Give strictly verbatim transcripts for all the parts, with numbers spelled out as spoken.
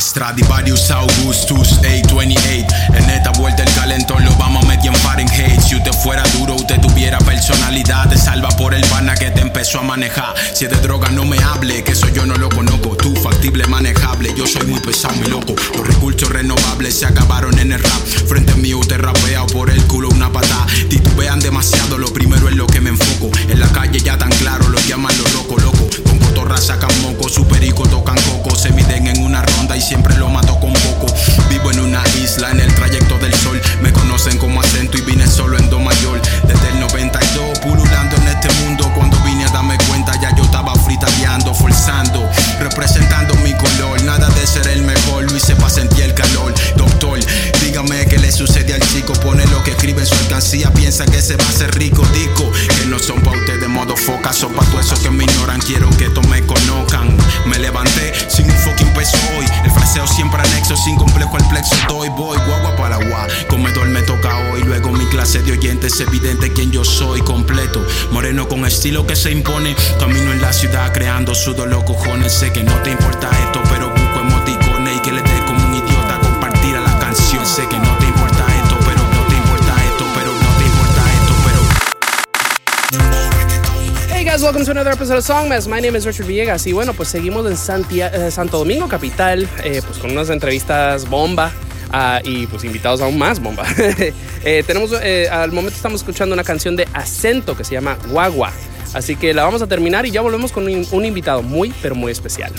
Stradivarius Augustus ocho veintiocho. En esta vuelta el calentón lo vamos a meter en Fahrenheit. Si usted fuera duro, usted tuviera personalidad. Te salva por el pana que te empezó a manejar. Si es de droga no me hable, que eso yo no lo conozco. Tú factible, manejable, yo soy muy pesado, muy loco. Los recursos renovables se acabaron en el rap. Frente mío te rapea o por el culo una patada. Titubean demasiado, lo primero es lo que me enfoco. En la calle ya tan claro, lo llaman lo loco, loco. Con cotorras sacan moco, su perico tocan coco. Se miden en una ronda y siempre lo mato con poco. Vivo en una isla en el trayecto del sol. Me conocen como Acento y vine solo en do mayor. Desde el noventa y dos pululando en este mundo. Cuando vine a darme cuenta ya yo estaba fritadeando, forzando, representando mi color. Nada de ser el mejor, lo hice pa' sentir el calor. Doctor, dígame qué le sucede al chico. Pone lo que escribe en su alcancía, piensa que se va a hacer rico. Dico que no son pa' ustedes modo foca, son pa' todos esos que me ignoran. Quiero que todos me conozcan. Me levanté sin un fucking peso hoy. El fraseo siempre anexo, sin complejo al plexo doy. Voy guagua para guá, comedor me toca hoy. Luego mi clase de oyentes es evidente quién yo soy completo. Moreno con estilo que se impone. Camino en la ciudad creando sudor los cojones. Sé que no te importa esto, pero busco emoticones y que le dé como un idiota compartir a la canción. Sé que no te importa esto, pero no te importa esto, pero no te importa esto, pero... Hey guys, welcome to another episode of Song Mess. My name is Richard Villegas. Y bueno, pues seguimos en Santiago, eh, Santo Domingo, capital, eh, pues con unas entrevistas bomba uh, y pues invitados aún más bomba. eh, tenemos, eh, al momento estamos escuchando una canción de Acento que se llama Guagua. Así que la vamos a terminar y ya volvemos con un, un invitado muy, pero muy especial.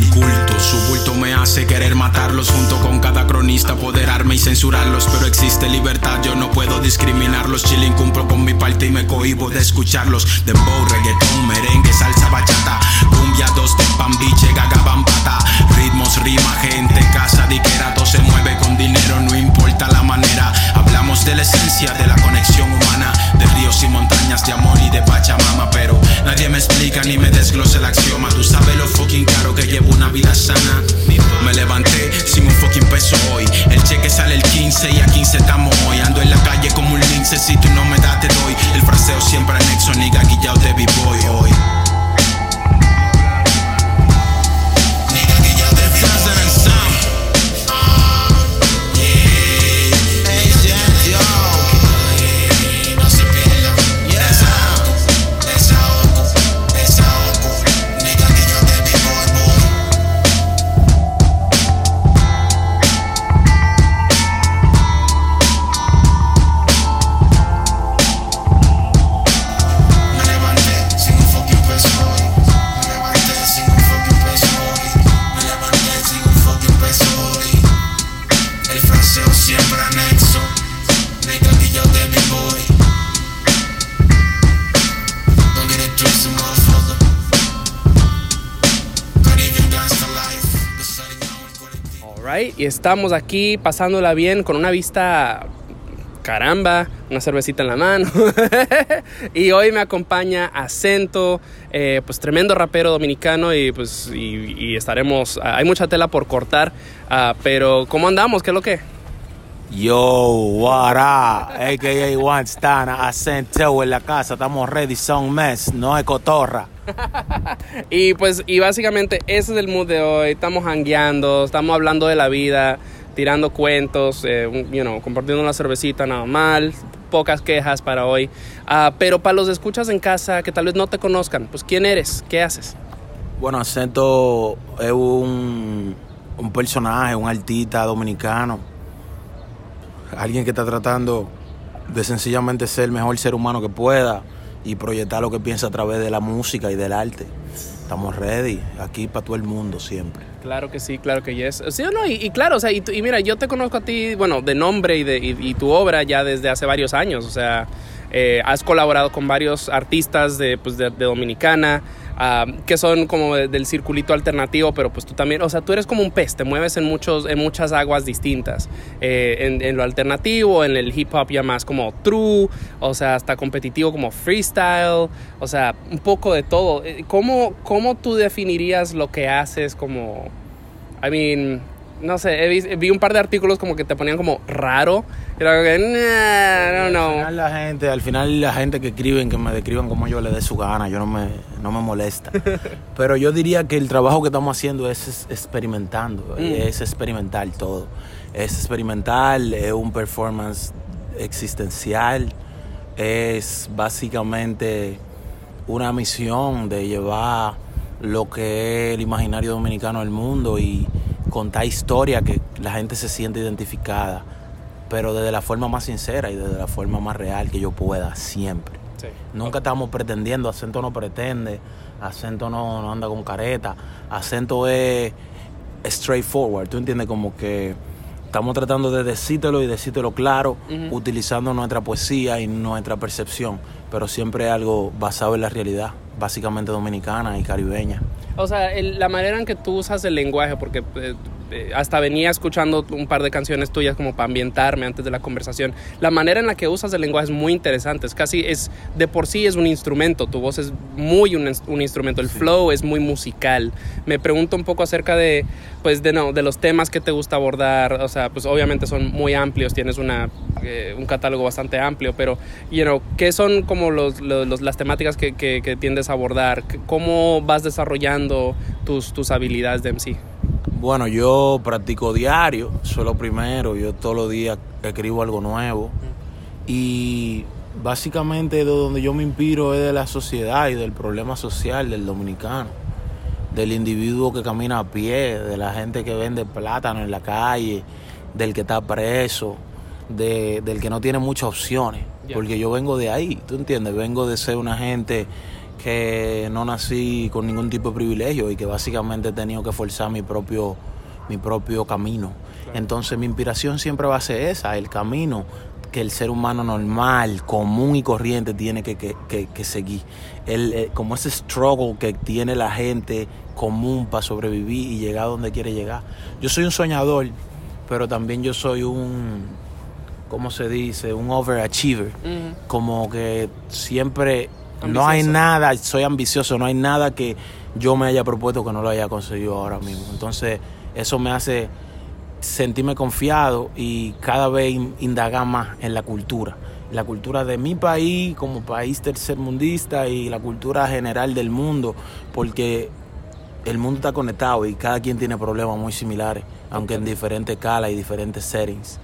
Inculto, su bulto me hace querer matarlos. Junto con cada cronista apoderarme y censurarlos. Pero existe libertad, yo no puedo discriminarlos. Chilling cumplo con mi parte y me cohibo de escucharlos. Dembow, reggaetón, merengue, salsa, bachata, cumbia, dos de pambiche, gaga, bambata. Ritmos, rima, gente, casa, diquera. Todo se mueve con dinero, no importa la manera. Hablamos de la esencia, de la conexión humana, de ríos y montañas, de amor y de Pachamama. Pero nadie me explica ni me desglose el axioma. Tú sabes lo fucking caro que llevo una vida sana. Me levanté sin un fucking peso hoy. El cheque sale el quince y a quince estamos hoy. Ando en la calle como un lince, si tú no me das te doy. El fraseo siempre anexo, nigga, guillao de b-boy hoy. Y estamos aquí pasándola bien con una vista caramba, una cervecita en la mano. Y hoy me acompaña Acento, eh, pues tremendo rapero dominicano. Y pues y, y estaremos, uh, hay mucha tela por cortar, uh, pero ¿cómo andamos? ¿Qué es lo que? Yo, what up, a k a. One Stana, Acento en la casa, estamos ready, Song Mess, no hay cotorra. Y pues, y básicamente ese es el mood de hoy, estamos hangueando, estamos hablando de la vida, tirando cuentos, eh, you know, compartiendo una cervecita, nada mal, pocas quejas para hoy. Uh, pero para los escuchas en casa que tal vez no te conozcan, pues ¿quién eres? ¿Qué haces? Bueno, Acento es un, un personaje, un artista dominicano. Alguien que está tratando de sencillamente ser el mejor ser humano que pueda y proyectar lo que piensa a través de la música y del arte. Estamos ready, aquí para todo el mundo siempre. Claro que sí, claro que yes. Sí o no, y, y claro, o sea, y, y mira, yo te conozco a ti, bueno, de nombre y, de, y, y tu obra ya desde hace varios años. O sea, eh, has colaborado con varios artistas de, pues, de, de Dominicana, uh, que son como de, del circulito alternativo, pero pues tú también, o sea, tú eres como un pez, te mueves en, muchos, en muchas aguas distintas, eh, en, en lo alternativo, en el hip hop ya más como true, o sea, hasta competitivo como freestyle, o sea, un poco de todo. ¿Cómo, cómo tú definirías lo que haces como, I mean, no sé, vi, vi un par de artículos como que te ponían como raro. Era que, nah, no, no. Al final la gente, al final la gente que escriben, que me describan como yo le dé su gana, yo no me, no me molesta. Pero yo diría que el trabajo que estamos haciendo es, es experimentando, mm. es experimental todo. Es experimental, es un performance existencial, es básicamente una misión de llevar lo que es el imaginario dominicano al mundo y contar historias que la gente se siente identificada, pero desde la forma más sincera y desde la forma más real que yo pueda, siempre. Sí. Nunca estamos pretendiendo, Acento no pretende, Acento no, no anda con careta, Acento es straightforward, tú entiendes, como que estamos tratando de decírtelo y decírtelo claro, uh-huh. utilizando nuestra poesía y nuestra percepción, pero siempre algo basado en la realidad, básicamente dominicana y caribeña. O sea, el, la manera en que tú usas el lenguaje, porque eh, hasta venía escuchando un par de canciones tuyas como para ambientarme antes de la conversación, la manera en la que usas el lenguaje es muy interesante, es casi, es de por sí es un instrumento, tu voz es muy un, un instrumento, el sí. flow es muy musical. Me pregunto un poco acerca de, pues, de, no, de los temas que te gusta abordar, o sea, pues obviamente son muy amplios, tienes una, eh, un catálogo bastante amplio, pero, you know, ¿qué son como los, los, las temáticas que, que, que tiendes a abordar? ¿Cómo vas desarrollando tus, tus habilidades de M C? Bueno, yo practico diario, eso es lo primero, yo todos los días escribo algo nuevo y básicamente de donde yo me inspiro es de la sociedad y del problema social del dominicano, del individuo que camina a pie, de la gente que vende plátano en la calle, del que está preso, de, del que no tiene muchas opciones, porque yo vengo de ahí, ¿tú entiendes? Vengo de ser una gente que no nací con ningún tipo de privilegio y que básicamente he tenido que forzar mi propio, mi propio camino. Claro. Entonces mi inspiración siempre va a ser esa, el camino que el ser humano normal, común y corriente tiene que, que, que, que seguir. El, eh, como ese struggle que tiene la gente común para sobrevivir y llegar a donde quiere llegar. Yo soy un soñador, pero también yo soy un, ¿cómo se dice? Un overachiever. Uh-huh. Como que siempre... Ambicioso. No hay nada, soy ambicioso, no hay nada que yo me haya propuesto que no lo haya conseguido ahora mismo. Entonces, eso me hace sentirme confiado y cada vez indagar más en la cultura. La cultura de mi país como país tercermundista y la cultura general del mundo, porque el mundo está conectado y cada quien tiene problemas muy similares, aunque en diferentes escalas y diferentes settings.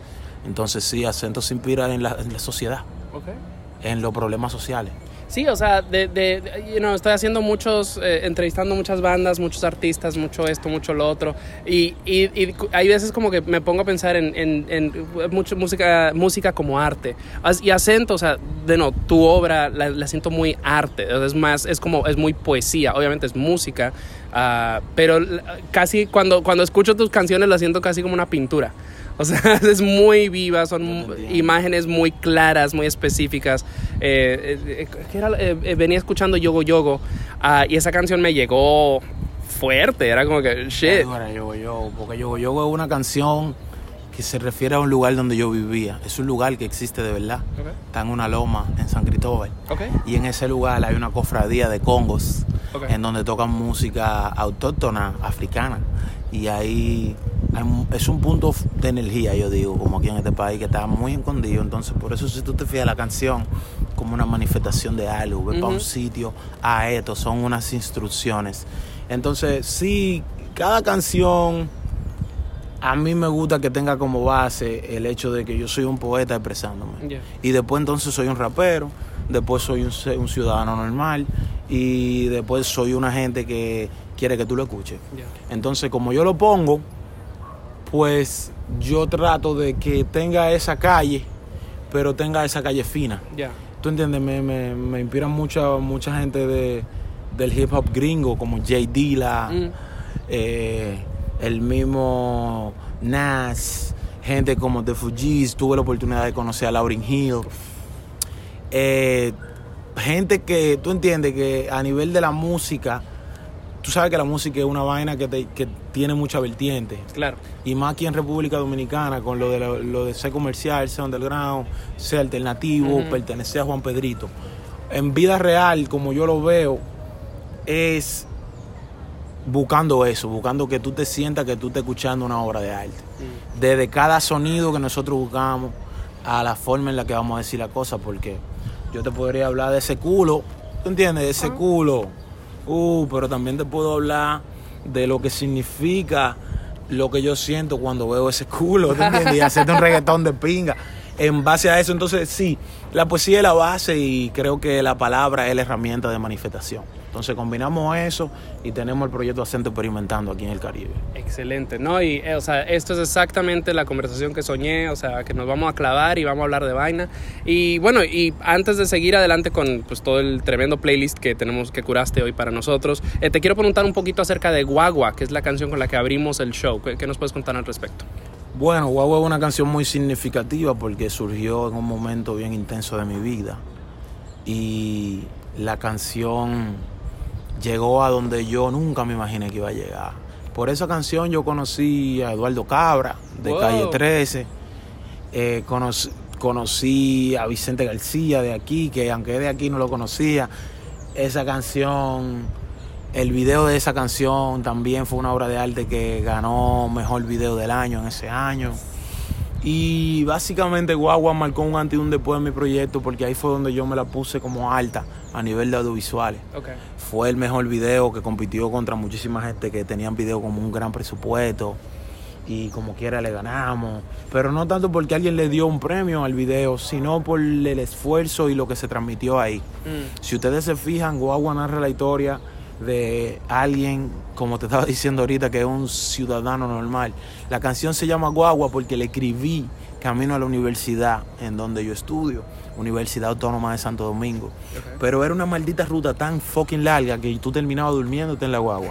Entonces, sí, Acento se inspira en la, en la sociedad, okay. en los problemas sociales. Sí, o sea, de, de, you know, estoy haciendo muchos, eh, entrevistando muchas bandas, muchos artistas, mucho esto, mucho lo otro. Y, y, y hay veces como que me pongo a pensar en, en, en mucho música, música como arte. Y Acento, o sea, de no, tu obra la, la siento muy arte. Es más, es como, es muy poesía, obviamente es música. Uh, pero casi cuando, cuando escucho tus canciones la siento casi como una pintura. O sea, es muy viva, son imágenes muy claras, muy específicas. Eh, eh, eh, era, eh, venía escuchando Yogo Yogo uh, y esa canción me llegó fuerte, era como que shit. No era Yogo Yogo, porque Yogo Yogo es una canción que se refiere a un lugar donde yo vivía. Es un lugar que existe de verdad. Okay. Está en una loma en San Cristóbal. Okay. Y en ese lugar hay una cofradía de congos, okay. en donde tocan música autóctona africana. Y ahí es un punto de energía, yo digo, como aquí en este país, que está muy escondido. Entonces, por eso, si tú te fijas la canción, como una manifestación de algo, ves uh-huh. para un sitio, a esto, son unas instrucciones. Entonces, sí, cada canción, a mí me gusta que tenga como base el hecho de que yo soy un poeta expresándome. Yeah. Y después, entonces, soy un rapero, después soy un, un ciudadano normal, y después soy una gente que quiere que tú lo escuches. Yeah. Entonces, como yo lo pongo, pues yo trato de que tenga esa calle, pero tenga esa calle fina. Yeah. Tú entiendes, me, me, me inspiran mucha, mucha gente de, del hip hop gringo, como Jay Dilla, mm. eh, el mismo Nas, gente como The Fugees. Tuve la oportunidad de conocer a Lauryn Hill. Eh, gente que, tú entiendes, que a nivel de la música... Tú sabes que la música es una vaina que, te, que tiene mucha vertiente. Claro. Y más aquí en República Dominicana, con lo de, la, lo de ser comercial, ser underground, ser alternativo, uh-huh. pertenecer a Juan Pedrito. En vida real, como yo lo veo, es buscando eso, buscando que tú te sientas que tú estás escuchando una obra de arte. Mm. Desde cada sonido que nosotros buscamos a la forma en la que vamos a decir la cosa, porque yo te podría hablar de ese culo, ¿tú entiendes? De ese culo. Uh, pero también te puedo hablar de lo que significa lo que yo siento cuando veo ese culo, ¿tú entiendes? Y hacerte un reggaetón de pinga. En base a eso, entonces, sí, la poesía es la base y creo que la palabra es la herramienta de manifestación. Entonces, combinamos eso y tenemos el proyecto Acento Experimentando aquí en el Caribe. Excelente, ¿no? Y, eh, o sea, esto es exactamente la conversación que soñé, o sea, que nos vamos a clavar y vamos a hablar de vaina. Y, bueno, y antes de seguir adelante con pues, todo el tremendo playlist que tenemos, que curaste hoy para nosotros, eh, te quiero preguntar un poquito acerca de Guagua, que es la canción con la que abrimos el show. ¿Qué, qué nos puedes contar al respecto? Bueno, Guagua es una canción muy significativa porque surgió en un momento bien intenso de mi vida y la canción llegó a donde yo nunca me imaginé que iba a llegar. Por esa canción yo conocí a Eduardo Cabra de wow. Calle trece, eh, conocí, conocí a Vicente García de aquí, que aunque de aquí no lo conocía. Esa canción... El video de esa canción también fue una obra de arte que ganó mejor video del año en ese año. Y básicamente Guagua marcó un antes y un después de mi proyecto porque ahí fue donde yo me la puse como alta a nivel de audiovisuales. Okay. Fue el mejor video que compitió contra muchísima gente que tenían video como un gran presupuesto y como quiera le ganamos. Pero no tanto porque alguien le dio un premio al video, sino por el esfuerzo y lo que se transmitió ahí. Mm. Si ustedes se fijan, Guagua narra la historia de alguien, como te estaba diciendo ahorita, que es un ciudadano normal. La canción se llama Guagua porque la escribí camino a la universidad en donde yo estudio, Universidad Autónoma de Santo Domingo. Okay. Pero era una maldita ruta tan fucking larga que tú terminabas durmiéndote en la guagua.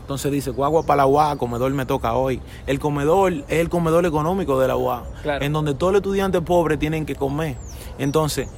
Entonces dice, guagua para la U A, comedor me toca hoy. El comedor es el comedor económico de la U A, claro, en donde todos los estudiantes pobres tienen que comer. Entonces,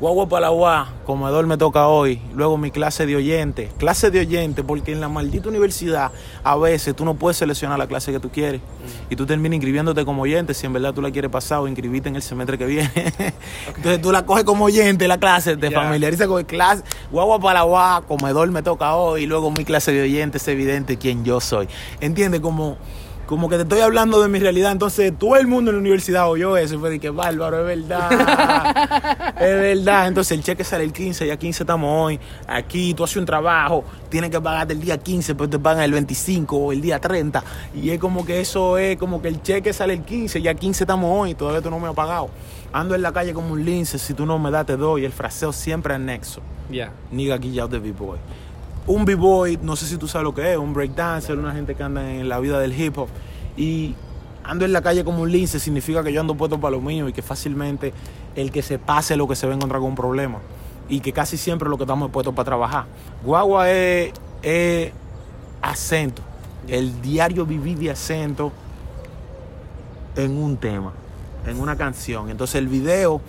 guagua para la U A, comedor me toca hoy. Luego mi clase de oyente. Clase de oyente, porque en la maldita universidad a veces tú no puedes seleccionar la clase que tú quieres. Mm. Y tú terminas inscribiéndote como oyente si en verdad tú la quieres pasar o inscribirte en el semestre que viene. Okay. Entonces tú la coges como oyente la clase, te yeah. familiarizas con clase. Guagua para la U A, comedor me toca hoy. Y luego mi clase de oyente es evidente quién yo soy. ¿Entiendes? Como... Como que te estoy hablando de mi realidad. Entonces todo el mundo en la universidad oyó eso y fue de que bárbaro, es verdad. Es verdad. Entonces el cheque sale el quince, ya quince estamos hoy. Aquí tú haces un trabajo, tienes que pagarte el día quince, pero te pagan el veinticinco o el día treinta. Y es como que eso es, como que el cheque sale el quince, ya quince estamos hoy y todavía tú no me has pagado. Ando en la calle como un lince, si tú no me das te doy. El fraseo siempre anexo. Ya. Nigga, aquí ya te vi, boy. Un b-boy, no sé si tú sabes lo que es, un breakdancer, una gente que anda en la vida del hip hop. Y ando en la calle como un lince significa que yo ando puesto para lo mío y que fácilmente el que se pase lo que se va a encontrar con un problema. Y que casi siempre lo que estamos puestos para trabajar. Guagua es, es Acento, el diario vivir de Acento en un tema, en una canción. Entonces el video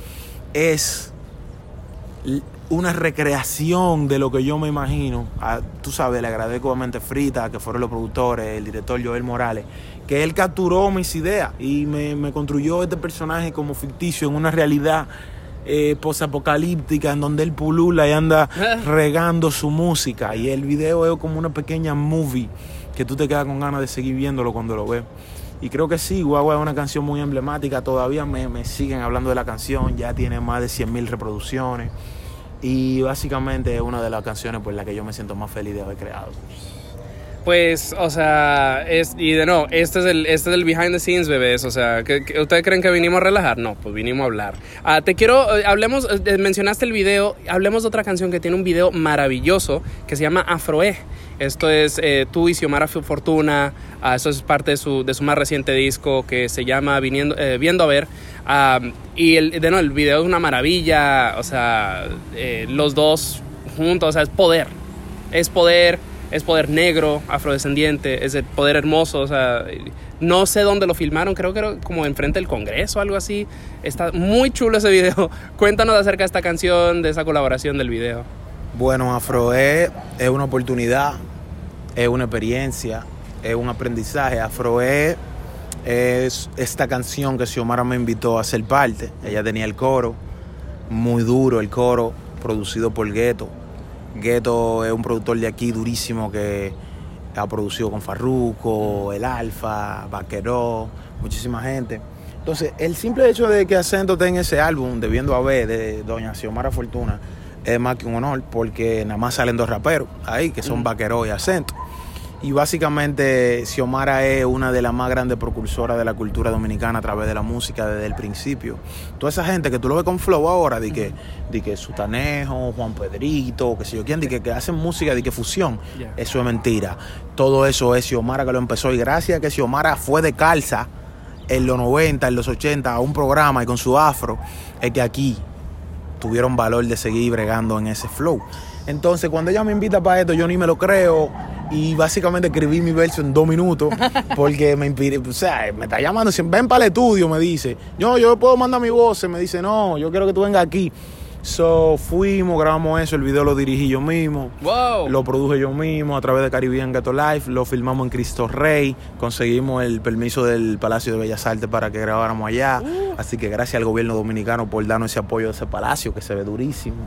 es una recreación de lo que yo me imagino. A, tú sabes, le agradezco a Mente Frita, que fueron los productores, el director Joel Morales, que él capturó mis ideas y me, me construyó este personaje como ficticio en una realidad eh, posapocalíptica en donde él pulula y anda regando su música. Y el video es como una pequeña movie que tú te quedas con ganas de seguir viéndolo cuando lo ves. Y creo que sí, Guagua es una canción muy emblemática. Todavía me, me siguen hablando de la canción, ya tiene más de cien mil reproducciones. Y básicamente es una de las canciones por la que yo me siento más feliz de haber creado. Pues, o sea, es, y de nuevo, este es el, este es el behind the scenes, bebés. O sea, ¿que, que, ¿ustedes creen que vinimos a relajar? No, pues vinimos a hablar. Ah, te quiero, hablemos, mencionaste el video, hablemos de otra canción que tiene un video maravilloso que se llama Afroé. Esto es eh, tú y Xiomara Fortuna. Ah, eso es parte de su, de su más reciente disco que se llama Viniendo, eh, Viendo a Ver. Ah, y el, de nuevo, el video es una maravilla. O sea, eh, los dos juntos, o sea, es poder. Es poder. Es poder negro, afrodescendiente, es el poder hermoso, o sea, no sé dónde lo filmaron, creo que era como enfrente del Congreso o algo así. Está muy chulo ese video. Cuéntanos acerca de esta canción, de esa colaboración del video. Bueno, Afroé es una oportunidad, es una experiencia, es un aprendizaje. Afroé es esta canción que Xiomara me invitó a ser parte. Ella tenía el coro, muy duro el coro, producido por Gueto. Gueto es un productor de aquí durísimo que Ha producido con Farruko, El Alfa, Vaqueró, muchísima gente. Entonces, el simple hecho de que Acento esté en ese álbum, Debiendo Haber, de doña Xiomara Fortuna, es más que un honor, porque nada más salen dos raperos ahí, que son mm. Vaqueró y Acento. Y básicamente Xiomara es una de las más grandes precursoras de la cultura dominicana a través de la música desde el principio. Toda esa gente que tú lo ves con flow ahora, de que, de que Sutanejo, Juan Pedrito, que sé yo quién, de que, que hacen música, de que fusión, yeah. Eso es mentira. Todo eso es Xiomara que lo empezó, y gracias a que Xiomara fue de calza en los noventa, en los ochenta, a un programa y con su afro, es que aquí tuvieron valor de seguir bregando en ese flow. Entonces, cuando ella me invita para esto, yo ni me lo creo. Y básicamente escribí mi verso en dos minutos porque me inspiré. O sea, me está llamando, ven para el estudio, me dice. Yo, yo puedo mandar mi voz. Me dice, no, yo quiero que tú vengas aquí. So, fuimos, grabamos eso. El video lo dirigí yo mismo. Wow. Lo produje yo mismo a través de Caribbean Gueto Life. Lo filmamos en Cristo Rey. Conseguimos el permiso del Palacio de Bellas Artes para que grabáramos allá. Uh. Así que gracias al gobierno dominicano por darnos ese apoyo de ese palacio que se ve durísimo.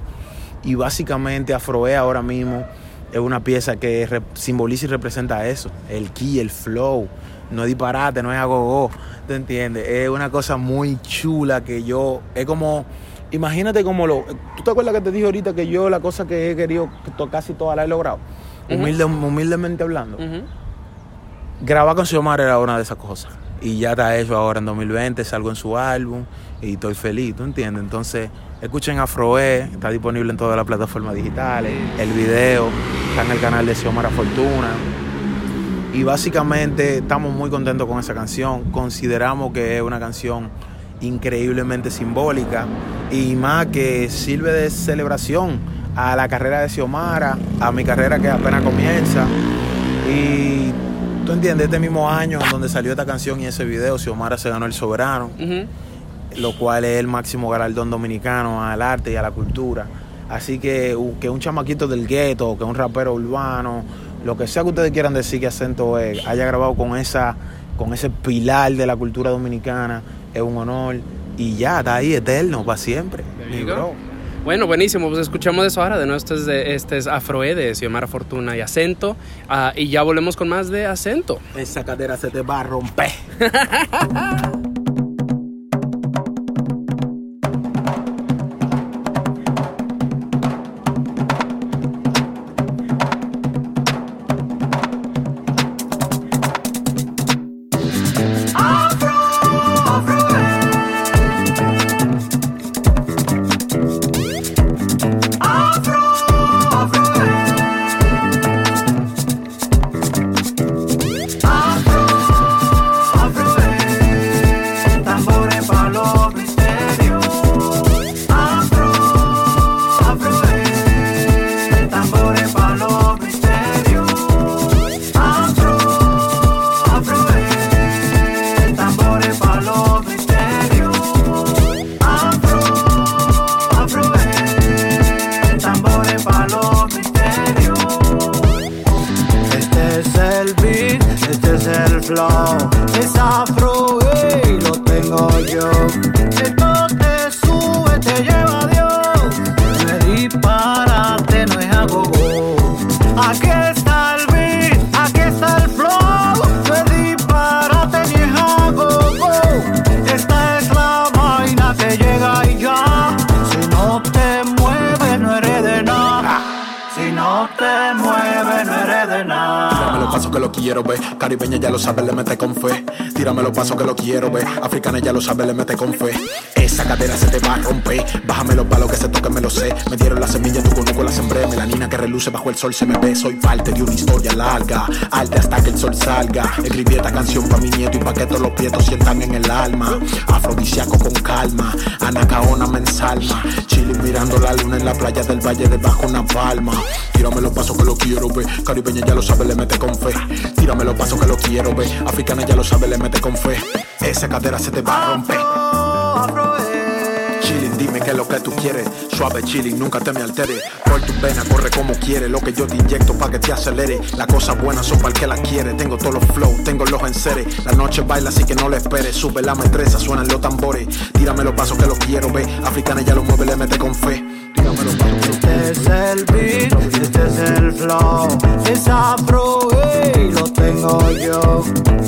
Y básicamente Afroé ahora mismo es una pieza que re- simboliza y representa eso. El ki, el flow. No es disparate, no es agogó. ¿Te entiendes? Es una cosa muy chula que yo... Es como... Imagínate como lo... ¿Tú te acuerdas que te dije ahorita que yo la cosa que he querido que casi toda la he logrado? Humilde, uh-huh. Humildemente hablando. Uh-huh. Grabar con Xiomara era una de esas cosas. Y ya está hecho ahora en dos mil veinte. Salgo en su álbum y estoy feliz. ¿Tú entiendes? Entonces... Escuchen Afroé, está disponible en todas las plataformas digitales. El video está en el canal de Xiomara Fortuna. Y básicamente estamos muy contentos con esa canción. Consideramos que es una canción increíblemente simbólica y más que sirve de celebración a la carrera de Xiomara, a mi carrera que apenas comienza. Y tú entiendes, este mismo año en donde salió esta canción y ese video, Xiomara se ganó el Soberano. Uh-huh. Lo cual es el máximo galardón dominicano al arte y a la cultura. Así que que un chamaquito del gueto, que un rapero urbano, lo que sea que ustedes quieran decir que Acento es, haya grabado con esa, con ese pilar de la cultura dominicana, es un honor. Y ya, está ahí eterno, para siempre. Bueno, buenísimo, pues escuchamos eso ahora. De nuevo, este es, de, este es Afroé de Xiomara Fortuna y Acento. Uh, y ya volvemos con más de Acento. Esa cadera se te va a romper. Caribeña ya lo sabe, le mete con fe. Tírame los pasos que lo quiero ver. Africana ya lo sabe, le mete con fe. Esa cadera se te va a romper. Bájame los palos que se toquen, me lo sé. Me dieron la semilla, tu conuco la sembré. Melanina que reluce bajo el sol se me ve. Soy parte de una historia larga, arte hasta que el sol salga. Escribí esta canción pa' mi nieto y pa' que todos los prietos sientan en el alma. Afrodisiaco con calma, anacaona me ensalma. Chile mirando la luna en la playa del valle debajo una palma. Tírame los pasos que lo quiero ver. Caribeña ya lo sabe, le mete con fe. Tírame los pasos que lo quiero ver. Africana ya lo sabe, le mete con fe. Esa cadera se te va a romper. Chillin', dime qué es lo que tú quieres. Suave chillin', nunca te me alteres. Por tu vena, corre como quieres. Lo que yo te inyecto pa' que te acelere. Las cosas buenas son para el que las quiere. Tengo todos los flows, tengo los enseres. La noche baila, así que no le esperes. Sube la metresa, suenan los tambores. Tírame los pasos que los quiero ver. Africana ya lo mueve, le mete con fe. Este es el beat, este es el flow. Esa pro, hey, lo tengo yo.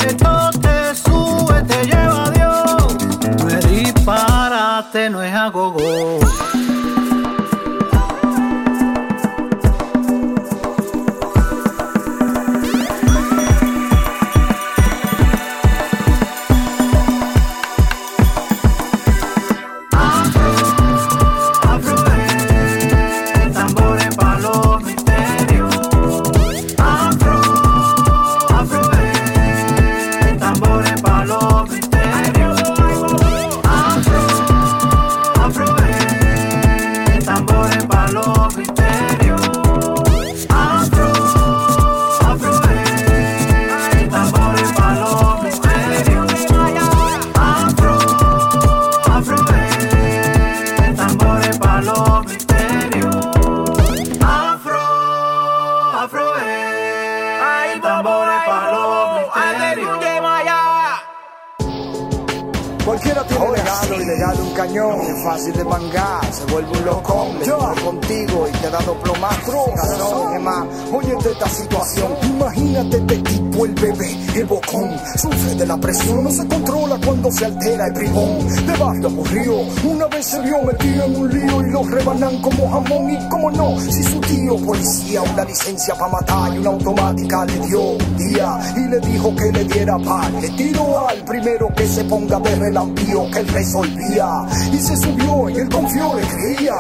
Esto te sube, te lleva a Dios. No es disparate, no es a gogo. Se altera el bribón, de barrio aburrido. Una vez se vio metido en un lío y lo rebanan como jamón. Y como no, si su tío policía una licencia pa' matar y una automática le dio un día y le dijo que le diera par. Le tiró al primero que se ponga a ver el ampío que él resolvía. Y se subió y él confió, le creía.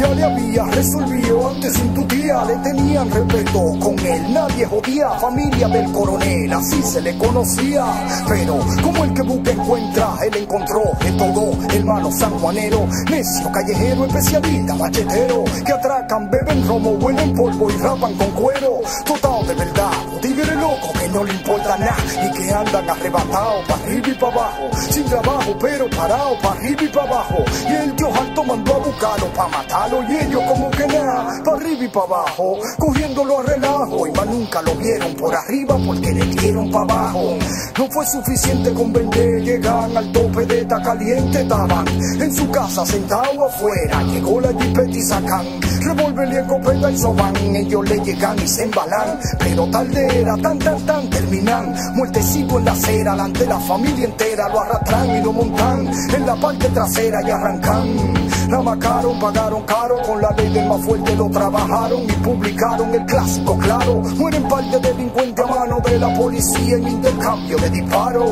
Ya le había resolvido antes sin tu tía. Le tenían respeto con él, nadie jodía. Familia del coronel, así se le conocía. Pero como el que busca encuentra, él encontró de todo, hermano sanjuanero, necio, callejero, especialista, machetero, que atracan, beben romo, huelen polvo y rapan con cuero. Total de verdad, tigre loco que no le importa nada, y que andan arrebatados pa' arriba y pa' abajo, sin trabajo pero parado pa' arriba y pa' abajo. Y el Dios alto mandó a buscarlo pa' matarlo, y ellos como que nada, pa' arriba y pa' abajo, cogiéndolo a relajo. Y más nunca lo vieron por arriba porque le dieron pa' abajo. No fue suficiente con vender, llegar al tope de esta caliente estaban en su casa sentado afuera. Llegó la jipeta y sacan revólver y escopeta y soban. Ellos le llegan y se embalan, pero tarde era, tan tan tan terminan. Muertecito en la acera, delante la familia entera lo arrastran y lo montan en la parte trasera y arrancan. La macaron, pagaron caro, con la ley del más fuerte lo trabajaron y publicaron el clásico claro. Mueren par de delincuentes a mano de la policía en intercambio de disparo.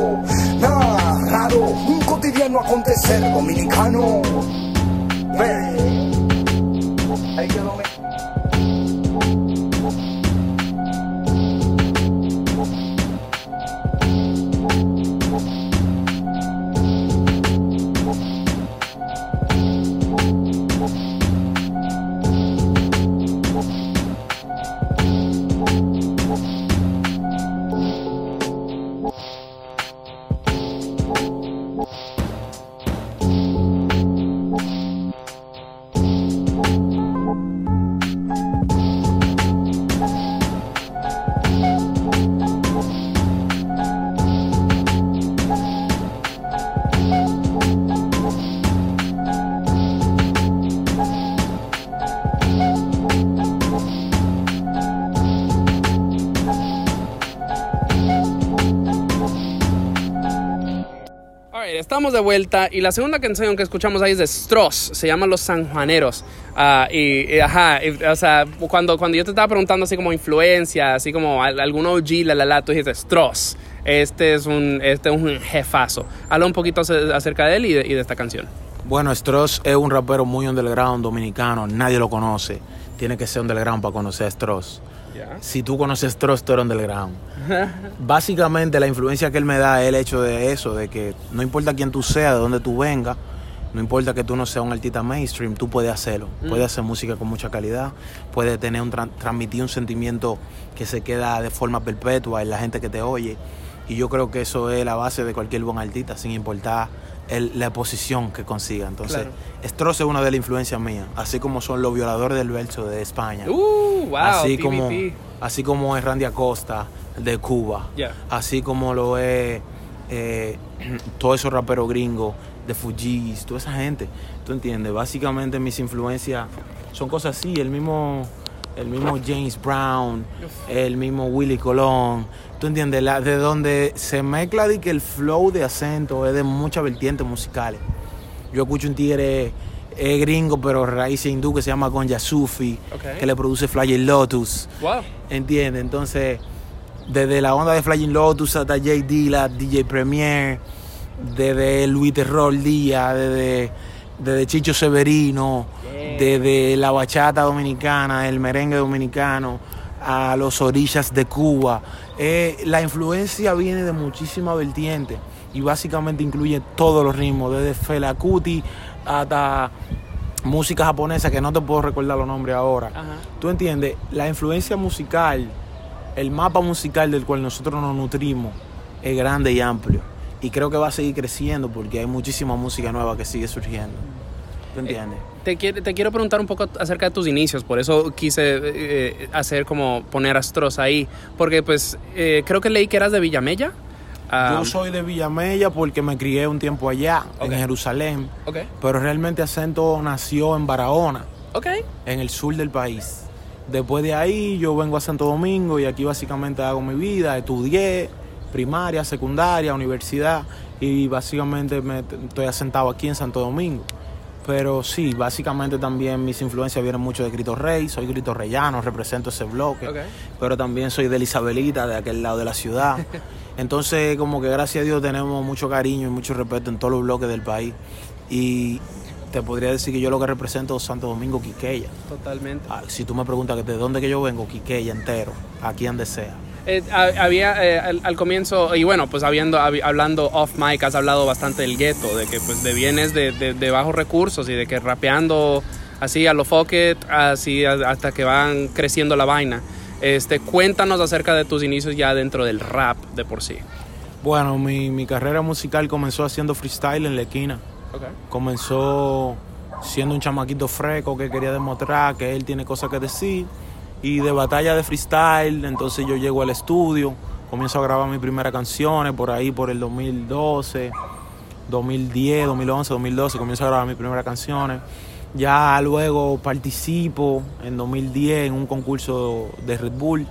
Nah, raro, un cotidiano acontecer dominicano. Ve, ahí quedó me... Estamos de vuelta y la segunda canción que escuchamos ahí es de Stros, se llama Los Sanjuaneros. Uh, y, y ajá, y, o sea, cuando, cuando yo te estaba preguntando así como influencia, así como algún O G, la la la, tú dijiste Stros. Este es un, este es un jefazo. Habla un poquito acerca de él y de, y de esta canción. Bueno, Stros es un rapero muy underground dominicano, nadie lo conoce. Tiene que ser underground para conocer a Stros. Yeah. Si tú conoces Stros, tú eres underground. Básicamente la influencia que él me da es el hecho de eso, de que no importa quién tú seas, de dónde tú vengas, no importa que tú no seas un artista mainstream, tú puedes hacerlo. Mm. Puedes hacer música con mucha calidad, puedes tener un tra- transmitir un sentimiento que se queda de forma perpetua en la gente que te oye. Y yo creo que eso es la base de cualquier buen artista, sin importar el, la posición que consiga. Entonces, claro. Stros es una de las influencias mías, así como son los violadores del verso de España. Uh, wow, así, como, así como es Randy Acosta de Cuba, yeah. Así como lo es eh, todos esos raperos gringos, The Fugees, toda esa gente. ¿Tú entiendes? Básicamente mis influencias son cosas así. El mismo, el mismo James Brown, el mismo Willy Colón. ¿Tú entiendes? La, de donde se mezcla de que el flow de acento es de muchas vertientes musicales. Yo escucho un tigre es gringo, pero raíz hindú, que se llama Gonja Sufi, okay, que le produce Flying Lotus. Wow. ¿Entiendes? Entonces, desde la onda de Flying Lotus hasta Jay Dilla, D J Premier, desde Luis Terror Díaz, desde, desde Chicho Severino, yeah, desde la bachata dominicana, el merengue dominicano, a los orillas de Cuba. Eh, la influencia viene de muchísimas vertientes y básicamente incluye todos los ritmos, desde Fela Kuti hasta música japonesa, que no te puedo recordar los nombres ahora. Ajá. ¿Tú entiendes? La influencia musical, el mapa musical del cual nosotros nos nutrimos, es grande y amplio. Y creo que va a seguir creciendo porque hay muchísima música nueva que sigue surgiendo. ¿Tú entiendes? Eh, te, te quiero preguntar un poco acerca de tus inicios. Por eso quise eh, hacer como poner a Stros ahí. Porque pues eh, creo que leí que eras de Villa Mella. Um, Yo soy de Villa Mella porque me crié un tiempo allá, okay, en Jerusalén. Okay. Pero realmente Acento nació en Barahona, okay, en el sur del país. Después de ahí yo vengo a Santo Domingo y aquí básicamente hago mi vida. Estudié primaria, secundaria, universidad y básicamente me estoy asentado aquí en Santo Domingo. Pero sí, básicamente también mis influencias vienen mucho de Cristo Rey. Soy Cristo Reyano, represento ese bloque. Okay. Pero también soy de Isabelita, de aquel lado de la ciudad. Entonces, como que gracias a Dios tenemos mucho cariño y mucho respeto en todos los bloques del país. Y te podría decir que yo lo que represento es Santo Domingo, Quiqueya. Totalmente. Ah, si tú me preguntas de dónde que yo vengo, Quiqueya entero, aquí donde sea. Eh, había eh, al, al comienzo, y bueno, pues habiendo, hab, hablando off mic, has hablado bastante del gueto, de que pues de vienes de, de, de bajos recursos y de que rapeando así a lo fuck it, así hasta que van creciendo la vaina. Este, cuéntanos acerca de tus inicios ya dentro del rap de por sí. Bueno, mi, mi carrera musical comenzó haciendo freestyle en la esquina. Okay. Comenzó siendo un chamaquito fresco que quería demostrar que él tiene cosas que decir. Y de batalla de freestyle, entonces yo llego al estudio, comienzo a grabar mis primeras canciones por ahí, por el dos mil doce, dos mil diez, dos mil once, dos mil doce, comienzo a grabar mis primeras canciones. Ya luego participo en dos mil diez en un concurso de Red Bull, mm.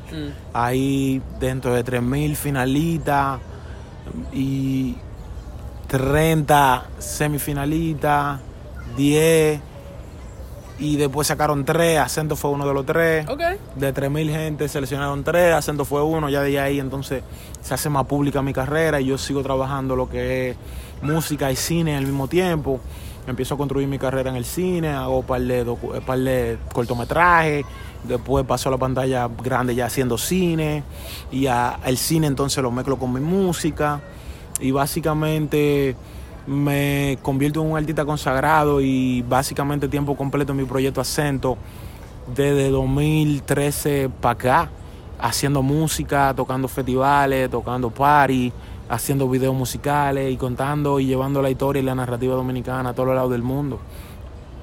ahí dentro de tres mil finalistas y treinta semifinalistas, diez... Y después sacaron tres, Acento fue uno de los tres. Okay. De tres mil gente seleccionaron tres, Acento fue uno. Ya de ahí entonces se hace más pública mi carrera y yo sigo trabajando lo que es música y cine al mismo tiempo. Empiezo a construir mi carrera en el cine, hago un par de, docu- par de cortometrajes. Después paso a la pantalla grande ya haciendo cine. Y a, el cine entonces lo mezclo con mi música. Y básicamente me convierto en un artista consagrado y básicamente tiempo completo en mi proyecto Acento desde dos mil trece para acá, haciendo música, tocando festivales, tocando party, haciendo videos musicales y contando y llevando la historia y la narrativa dominicana a todos los lados del mundo.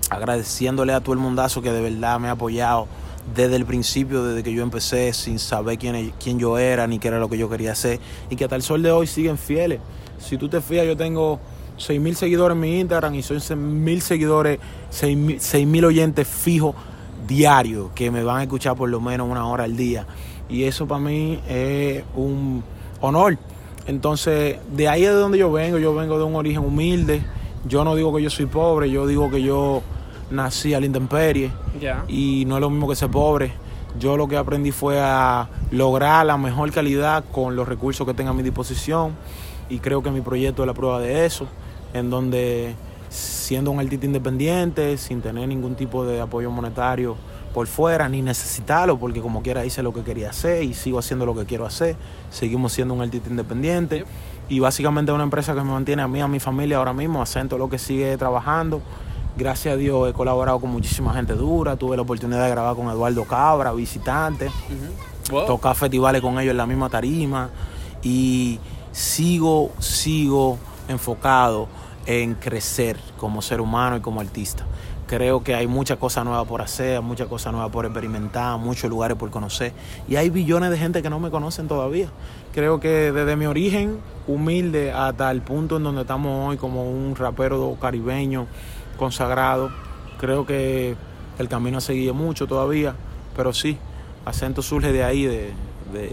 Agradeciéndole a todo el mundazo que de verdad me ha apoyado desde el principio, desde que yo empecé sin saber quién, quién yo era ni qué era lo que yo quería hacer y que hasta el sol de hoy siguen fieles. Si tú te fijas, yo tengo seis mil seguidores en mi Instagram y son seis mil seguidores, seis mil oyentes fijos diarios que me van a escuchar por lo menos una hora al día. Y eso para mí es un honor. Entonces, de ahí es de donde yo vengo. Yo vengo de un origen humilde. Yo no digo que yo soy pobre, yo digo que yo nací a la intemperie. Yeah. Y no es lo mismo que ser pobre. Yo lo que aprendí fue a lograr la mejor calidad con los recursos que tenga a mi disposición. Y creo que mi proyecto es la prueba de eso, en donde siendo un artista independiente, sin tener ningún tipo de apoyo monetario por fuera, ni necesitarlo, porque como quiera hice lo que quería hacer y sigo haciendo lo que quiero hacer, seguimos siendo un artista independiente y básicamente una empresa que me mantiene a mí, a mi familia ahora mismo, Acento lo que sigue trabajando. Gracias a Dios he colaborado con muchísima gente dura, tuve la oportunidad de grabar con Eduardo Cabra, Visitante, uh-huh. wow. tocar festivales con ellos en la misma tarima y Sigo, sigo enfocado en crecer como ser humano y como artista. Creo que hay muchas cosas nuevas por hacer, muchas cosas nuevas por experimentar, muchos lugares por conocer. Y hay billones de gente que no me conocen todavía. Creo que desde mi origen humilde hasta el punto en donde estamos hoy como un rapero caribeño consagrado, creo que El camino ha seguido mucho todavía, pero sí, Acento surge de ahí, de, de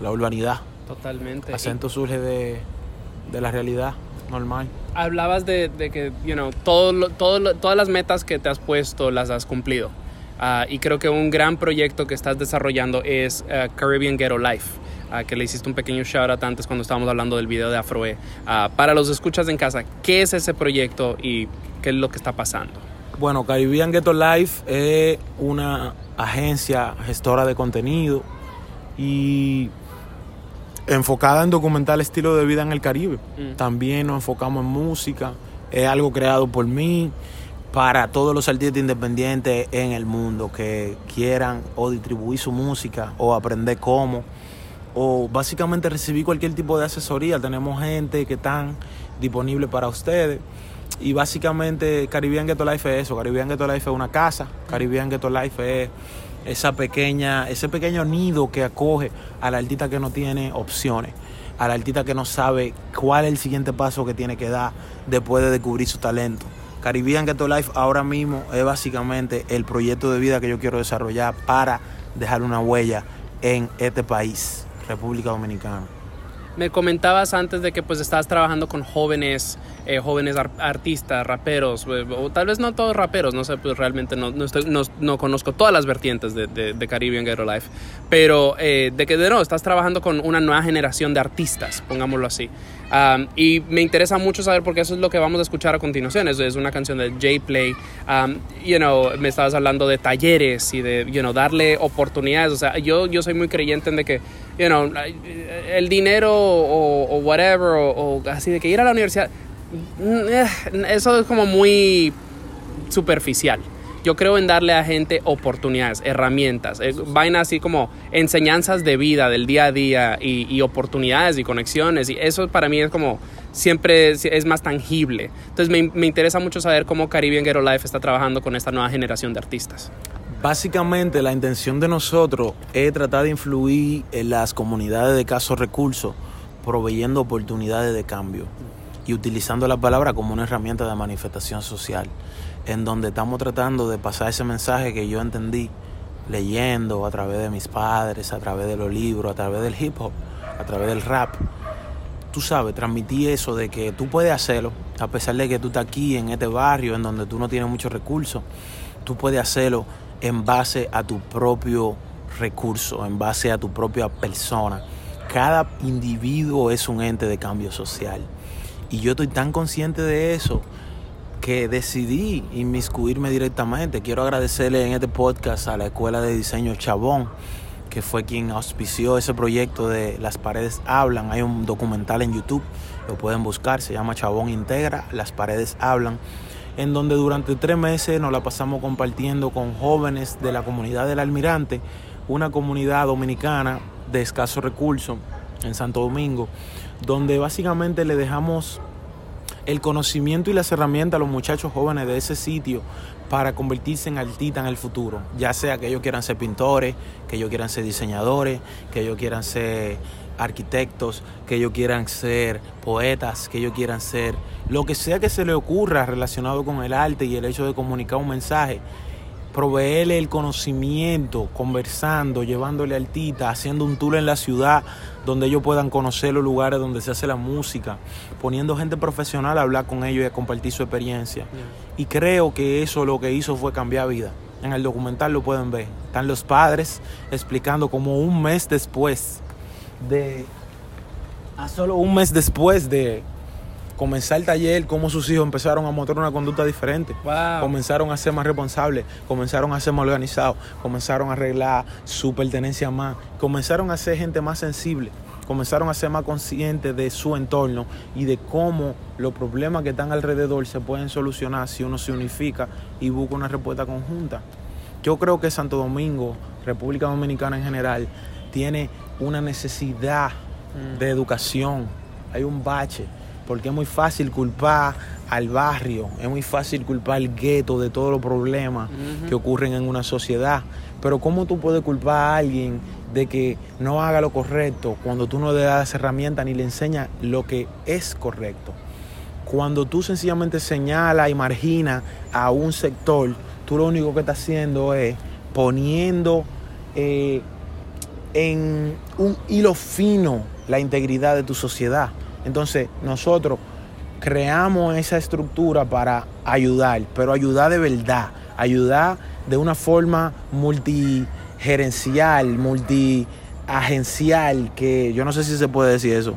la urbanidad. Totalmente. Acento surge de, de la realidad normal. Hablabas de, de que, you know, todo, todo, todas las metas que te has puesto las has cumplido. Uh, y creo que un gran proyecto que estás desarrollando es uh, Caribbean Gueto Life, uh, que le hiciste un pequeño shout out antes cuando estábamos hablando del video de Afroé. Uh, para los escuchas en casa, ¿qué es ese proyecto y qué es lo que está pasando? Bueno, Caribbean Gueto Life es una agencia gestora de contenido y enfocada en documentar el estilo de vida en el Caribe. Mm. También nos enfocamos en música. Es algo creado por mí para todos los artistas independientes en el mundo que quieran o distribuir su música o aprender cómo, o básicamente recibir cualquier tipo de asesoría. Tenemos gente que están disponible para ustedes. Y básicamente Caribbean Gueto Life es eso. Caribbean Gueto Life es una casa. Caribbean Gueto Life es esa pequeña, ese pequeño nido que acoge al artista que no tiene opciones, al artista que no sabe cuál es el siguiente paso que tiene que dar después de descubrir su talento. Caribbean Gueto Life ahora mismo es básicamente el proyecto de vida que yo quiero desarrollar para dejar una huella en este país, República Dominicana. Me comentabas antes de que pues estabas trabajando con jóvenes, eh, jóvenes ar- artistas, raperos, o tal vez no todos raperos, no sé, pues realmente no, no, estoy, no, no conozco todas las vertientes de, de, de Caribbean Gueto Life, pero eh, de que de no, estás trabajando con una nueva generación de artistas, pongámoslo así. Um, y me interesa mucho saber, porque eso es lo que vamos a escuchar a continuación, es, es una canción de J-Play. Um, you know, me estabas hablando de talleres y de, you know, darle oportunidades. O sea, yo, yo soy muy creyente en de que, you know, el dinero o, o whatever, o, o así de que ir a la universidad, eso es como muy superficial. Yo creo en darle a gente oportunidades, herramientas, eh, vainas así como enseñanzas de vida, del día a día, y, y oportunidades y conexiones. Y eso para mí es como siempre es, es más tangible. Entonces me, me interesa mucho saber cómo Caribbean Gueto Life está trabajando con esta nueva generación de artistas. Básicamente la intención de nosotros es tratar de influir en las comunidades de escasos recursos, proveyendo oportunidades de cambio y utilizando la palabra como una herramienta de manifestación social, en donde estamos tratando de pasar ese mensaje que yo entendí leyendo a través de mis padres, a través de los libros, a través del hip hop, a través del rap. Tú sabes, transmití eso de que tú puedes hacerlo, a pesar de que tú estás aquí en este barrio en donde tú no tienes muchos recursos. Tú puedes hacerlo en base a tu propio recurso, en base a tu propia persona. Cada individuo es un ente de cambio social. Y yo estoy tan consciente de eso que decidí inmiscuirme directamente. Quiero agradecerle en este podcast a la Escuela de Diseño Chabón, que fue quien auspició ese proyecto de Las Paredes Hablan. Hay un documental en YouTube, lo pueden buscar, se llama Chabón Integra, Las Paredes Hablan, en donde durante tres meses nos la pasamos compartiendo con jóvenes de la comunidad del Almirante, una comunidad dominicana de escasos recursos en Santo Domingo, donde básicamente le dejamos el conocimiento y las herramientas a los muchachos jóvenes de ese sitio para convertirse en artistas en el futuro. Ya sea que ellos quieran ser pintores, que ellos quieran ser diseñadores, que ellos quieran ser arquitectos, que ellos quieran ser poetas, que ellos quieran ser lo que sea que se les ocurra relacionado con el arte y el hecho de comunicar un mensaje. Proveerle el conocimiento, conversando, llevándole al tita, haciendo un tour en la ciudad donde ellos puedan conocer los lugares donde se hace la música, poniendo gente profesional a hablar con ellos y a compartir su experiencia. Sí. Y creo que eso lo que hizo fue cambiar vida. En el documental lo pueden ver. Están los padres explicando como un mes después de... A solo un mes después de... comenzar el taller, cómo sus hijos empezaron a mostrar una conducta diferente. Wow. Comenzaron a ser más responsables, comenzaron a ser más organizados, comenzaron a arreglar su pertenencia más, comenzaron a ser gente más sensible, comenzaron a ser más conscientes de su entorno y de cómo los problemas que están alrededor se pueden solucionar si uno se unifica y busca una respuesta conjunta. Yo creo que Santo Domingo, República Dominicana en general, tiene una necesidad mm. de educación. Hay un bache. Porque es muy fácil culpar al barrio, es muy fácil culpar al gueto de todos los problemas uh-huh. que ocurren en una sociedad. Pero ¿cómo tú puedes culpar a alguien de que no haga lo correcto cuando tú no le das herramientas ni le enseñas lo que es correcto? Cuando tú sencillamente señalas y marginas a un sector, tú lo único que estás haciendo es poniendo eh, en un hilo fino la integridad de tu sociedad. Entonces nosotros creamos esa estructura para ayudar, pero ayudar de verdad, ayudar de una forma multigerencial, multiagencial, que yo no sé si se puede decir eso,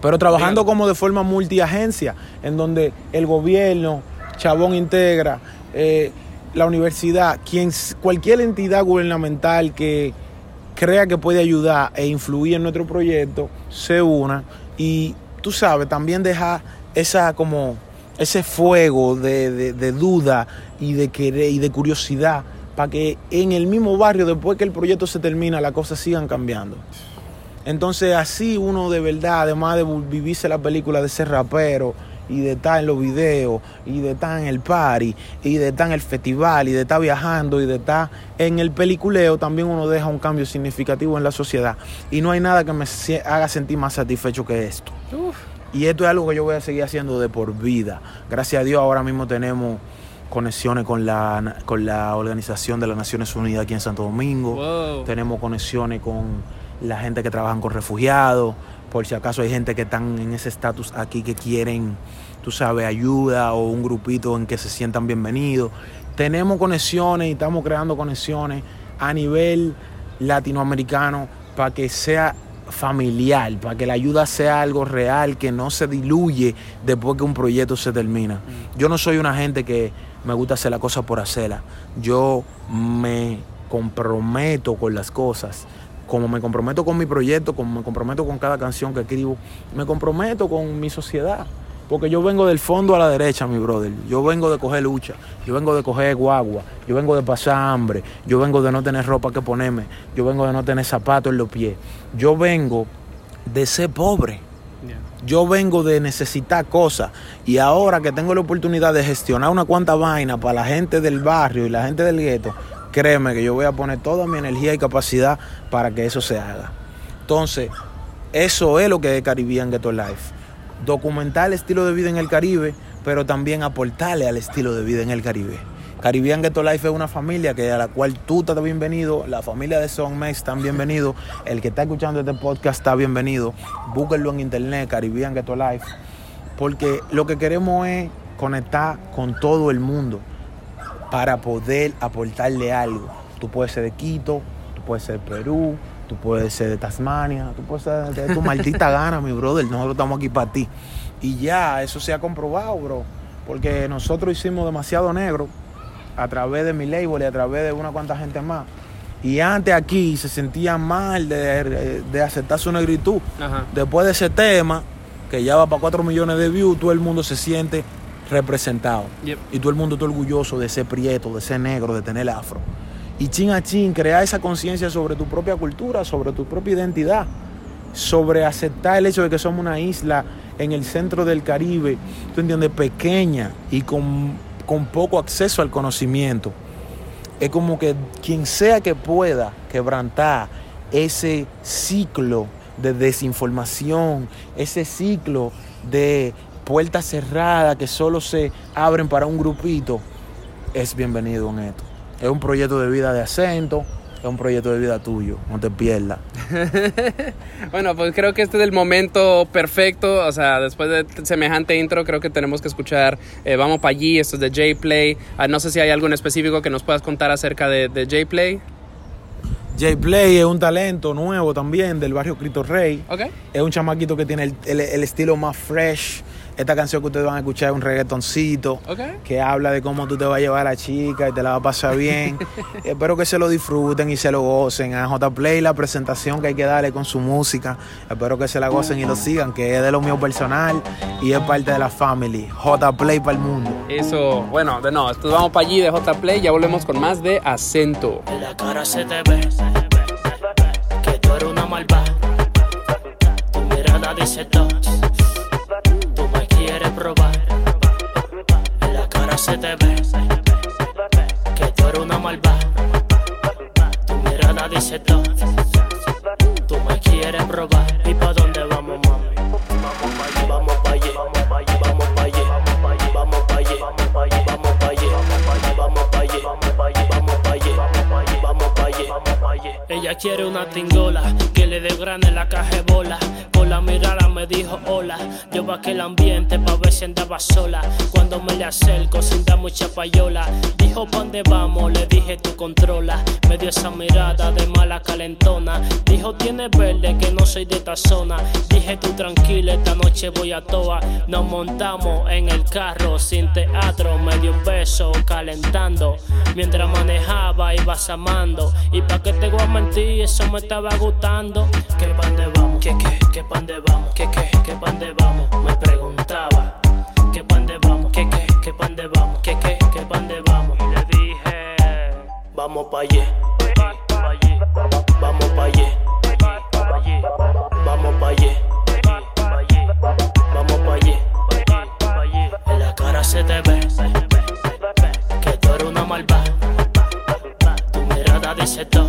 pero trabajando como de forma multiagencia, en donde el gobierno, Chabón integra, eh, la universidad, quien, cualquier entidad gubernamental que crea que puede ayudar e influir en nuestro proyecto, se una y, tú sabes, también deja esa como ese fuego de, de, de duda y de querer y de curiosidad para que en el mismo barrio, después que el proyecto se termina, las cosas sigan cambiando. Entonces así uno de verdad, además de vivirse la película de ser rapero y de estar en los videos y de estar en el party y de estar en el festival y de estar viajando y de estar en el peliculeo, también uno deja un cambio significativo en la sociedad, y no hay nada que me haga sentir más satisfecho que esto. Uf. Y esto es algo que yo voy a seguir haciendo de por vida. Gracias a Dios ahora mismo tenemos conexiones con la, con la Organización de las Naciones Unidas aquí en Santo Domingo. Wow. Tenemos conexiones con la gente que trabajan con refugiados, por si acaso hay gente que están en ese estatus aquí que quieren, tú sabes, ayuda o un grupito en que se sientan bienvenidos. Tenemos conexiones y estamos creando conexiones a nivel latinoamericano para que sea familiar, para que la ayuda sea algo real, que no se diluye después que un proyecto se termina. Yo no soy una gente que me gusta hacer la cosa por hacerla. Yo me comprometo con las cosas. Como me comprometo con mi proyecto, como me comprometo con cada canción que escribo, me comprometo con mi sociedad. Porque yo vengo del fondo a la derecha, mi brother. Yo vengo de coger lucha, yo vengo de coger guagua, yo vengo de pasar hambre, yo vengo de no tener ropa que ponerme, yo vengo de no tener zapatos en los pies. Yo vengo de ser pobre. Yo vengo de necesitar cosas. Y ahora que tengo la oportunidad de gestionar una cuanta vaina para la gente del barrio y la gente del gueto, créeme que yo voy a poner toda mi energía y capacidad para que eso se haga. Entonces, eso es lo que es Caribbean Gueto Life. Documentar el estilo de vida en el Caribe, pero también aportarle al estilo de vida en el Caribe. Caribbean Gueto Life es una familia que, a la cual tú estás bienvenido, la familia de Song Mess están bienvenidos, el que está escuchando este podcast está bienvenido. Búsquenlo en internet, Caribbean Gueto Life, porque lo que queremos es conectar con todo el mundo, para poder aportarle algo. Tú puedes ser de Quito, tú puedes ser de Perú, tú puedes ser de Tasmania, tú puedes ser de tu maldita gana, mi brother. Nosotros estamos aquí para ti. Y ya, eso se ha comprobado, bro. Porque nosotros hicimos demasiado negro a través de mi label y a través de una cuanta gente más. Y antes aquí se sentía mal de, de aceptar su negritud. Ajá. Después de ese tema, que ya va para cuatro millones de views, todo el mundo se siente representado. Yep. Y todo el mundo está orgulloso de ser prieto, de ser negro, de tener afro. Y chin a chin, crear esa conciencia sobre tu propia cultura, sobre tu propia identidad, sobre aceptar el hecho de que somos una isla en el centro del Caribe, ¿tú entiendes? Pequeña y con, con poco acceso al conocimiento. Es como que quien sea que pueda quebrantar ese ciclo de desinformación, ese ciclo de puertas cerradas que solo se abren para un grupito, es bienvenido en esto. Es un proyecto de vida de Acento, es un proyecto de vida tuyo, no te pierdas. Bueno, pues creo que este es el momento perfecto, o sea, después de semejante intro creo que tenemos que escuchar eh, Vamos Pa' Allí, esto es de J-Play. Ah, no sé si hay algo en específico que nos puedas contar acerca de, de J-Play. J-Play es un talento nuevo también del barrio Cristo Rey. Okay. Es un chamaquito que tiene el, el, el estilo más fresh. Esta canción que ustedes van a escuchar es un reggaetoncito. Okay. Que habla de cómo tú te vas a llevar a la chica y te la vas a pasar bien. Espero que se lo disfruten y se lo gocen. A J-Play la presentación que hay que darle con su música, espero que se la gocen y lo sigan, que es de lo mío personal y es parte de la family. J-Play para el mundo. Eso, bueno, de no, entonces Vamos Pa' Allí de J-Play. Ya volvemos con más de Acento. La cara se te ve, se te ve que tú eres una malvada. Tu mirada dice todo. Probar. En la cara se te ve que tú eres una malvada. Tu mirada dice todo. Tú me quieres probar. ¿Y pa' dónde vamos, mami? Vamos pa' allí, vamos pa' allí, vamos pa' allí, vamos pa' allí, vamos pa' allí, vamos pa' allí, vamos pa' allí, vamos pa' allí, quiere una tingola, que le dé grana en la cajebola. Con la mirada me dijo hola, yo bajé el ambiente pa' ver si andaba sola. Cuando me le acerco sin dar mucha payola, dijo ¿pa' dónde vamos? Le dije tú controla. Me dio esa mirada de mala calentona, dijo tiene verde que no soy de esta zona. Dije tú tranquila, esta noche voy a toa. Nos montamos en el carro sin teatro, me dio un beso calentando. Mientras manejaba ibas amando, y pa' que te voy a mentir, eso me estaba gustando. ¿Qué pa' dónde vamos? ¿Qué qué? ¿Qué pa' dónde vamos? ¿Qué qué? ¿Qué pa' dónde vamos? Me preguntaba. ¿Qué pa' dónde vamos? ¿Qué qué? ¿Qué pa' dónde vamos? ¿Qué qué? ¿Qué pa' dónde vamos? Y le dije vamos pa' allí, pa' allí, vamos pa' allí, pa' allí, vamos pa' allí, pa' allí, vamos pa' allí. En la cara se te ve que tú eres una malvada. Tu mirada dice todo.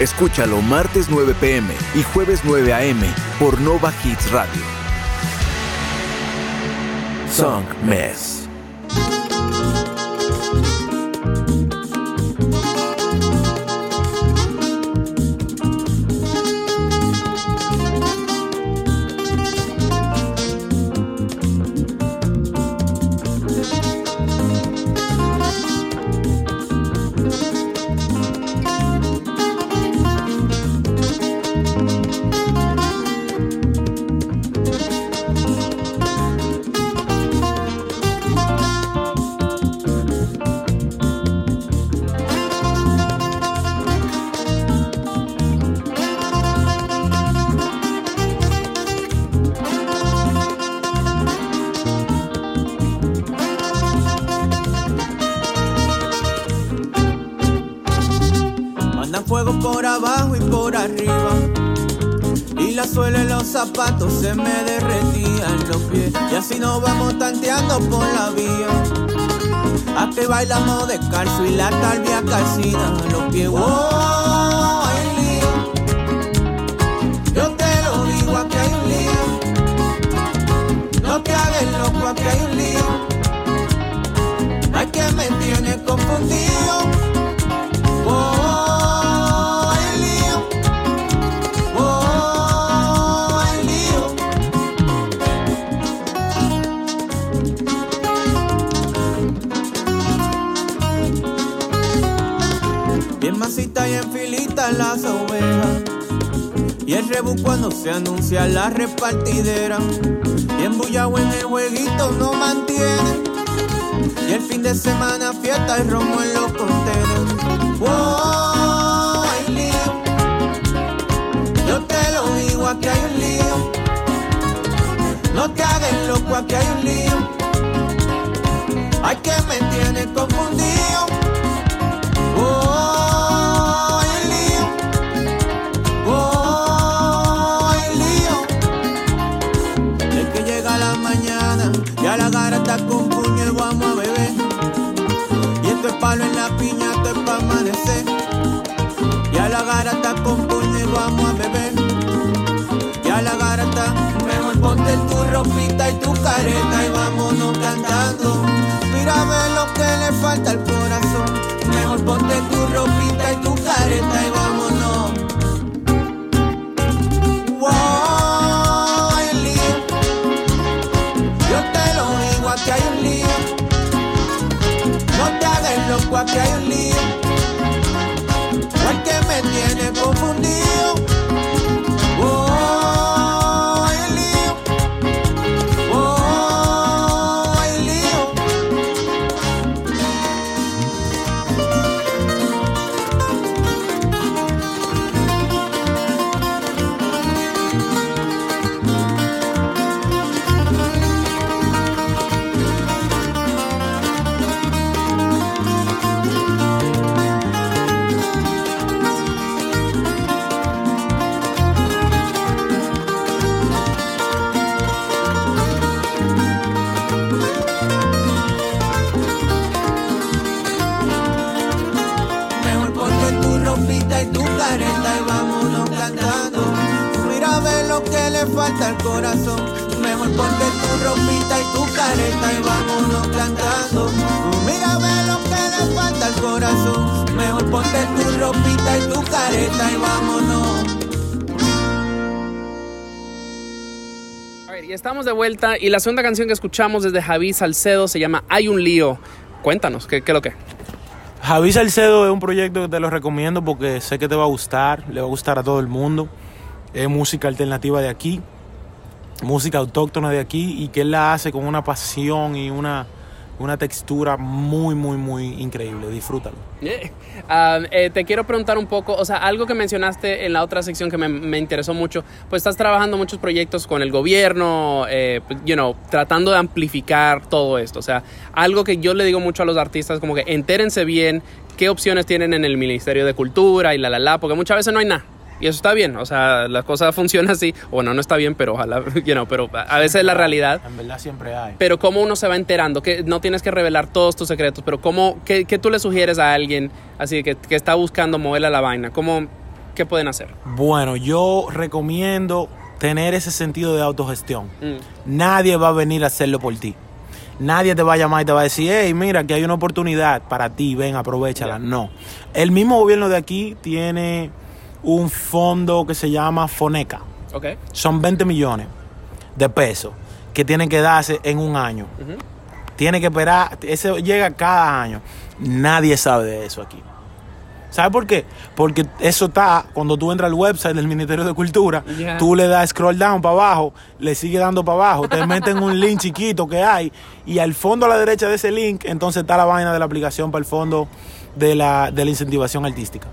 Escúchalo martes nueve p m y jueves nueve a m por Nova Hits Radio. Song Mess. Zapatos se me derretían los pies, y así nos vamos tanteando por la vía. A que bailamos descalzo y la talvia calcina a los pies. ¡Oh! Hay un lío. Yo te lo digo, aquí hay un lío. No te hagas loco, aquí hay un lío. Ay, que me tienes confundido. Y en filita las ovejas, y el rebú cuando se anuncia la repartidera, y embullado en el jueguito no mantiene, y el fin de semana fiesta y romo en los contenes. ¡Oh, hay lío! Yo te lo digo, aquí hay un lío. No te hagas loco, aquí hay un lío. Ay, que me tienes confundido. ¡Oh! Con puño vamos a beber, y esto es palo en la piña, esto es pa' amanecer. Y a la garata con puño vamos a beber, y a la garata mejor ponte tu ropita y tu careta y vámonos cantando. mira, ve lo que le falta al corazón. Mejor ponte tu ropita y tu careta y vámonos. Wow, hay un lío. Yo te lo digo, aquí hay un lío. No te hagas loco, aquí hay un lío. Porque me tiene confundido. Falta el corazón, mejor ponte tu ropita y tu careta y vámonos cantando. Mira, ve lo que le falta al corazón, mejor ponte tu ropita y tu careta y vámonos. A ver, y estamos de vuelta y la segunda canción que escuchamos es de Javi Salcedo, se llama Hay un lío. Cuéntanos, ¿qué, qué es lo que? Javi Salcedo es un proyecto que te lo recomiendo porque sé que te va a gustar, le va a gustar a todo el mundo. Es música alternativa de aquí, música autóctona de aquí, y que él la hace con una pasión y una, una textura muy, muy, muy increíble. Disfrútalo. Yeah. Uh, eh, te quiero preguntar un poco, o sea, algo que mencionaste en la otra sección que me, me interesó mucho, pues estás trabajando muchos proyectos con el gobierno, eh, you know, tratando de amplificar todo esto. O sea, algo que yo le digo mucho a los artistas, como que entérense bien qué opciones tienen en el Ministerio de Cultura y la, la, la, porque muchas veces no hay nada. Y eso está bien, o sea, las cosas funcionan así. O no, no está bien, pero ojalá, you know, pero a veces es la realidad. En verdad siempre hay. Pero cómo uno se va enterando, que no tienes que revelar todos tus secretos, pero cómo, qué, qué tú le sugieres a alguien así que, que está buscando moverle a la vaina, cómo, qué pueden hacer. Bueno, yo recomiendo tener ese sentido de autogestión. Mm. Nadie va a venir a hacerlo por ti. Nadie te va a llamar y te va a decir, hey, mira, que hay una oportunidad para ti, ven, aprovechala. Yeah. No, el mismo gobierno de aquí tiene un fondo que se llama Foneca. Okay. Son veinte millones de pesos que tienen que darse en un año. Uh-huh. Tiene que esperar, ese llega cada año. Nadie sabe de eso aquí. ¿Sabes por qué? Porque eso está, cuando tú entras al website del Ministerio de Cultura, yeah, tú le das scroll down para abajo, le sigue dando para abajo, te meten un link chiquito que hay, y al fondo a la derecha de ese link, entonces está la vaina de la aplicación para el fondo de la, de la incentivación artística.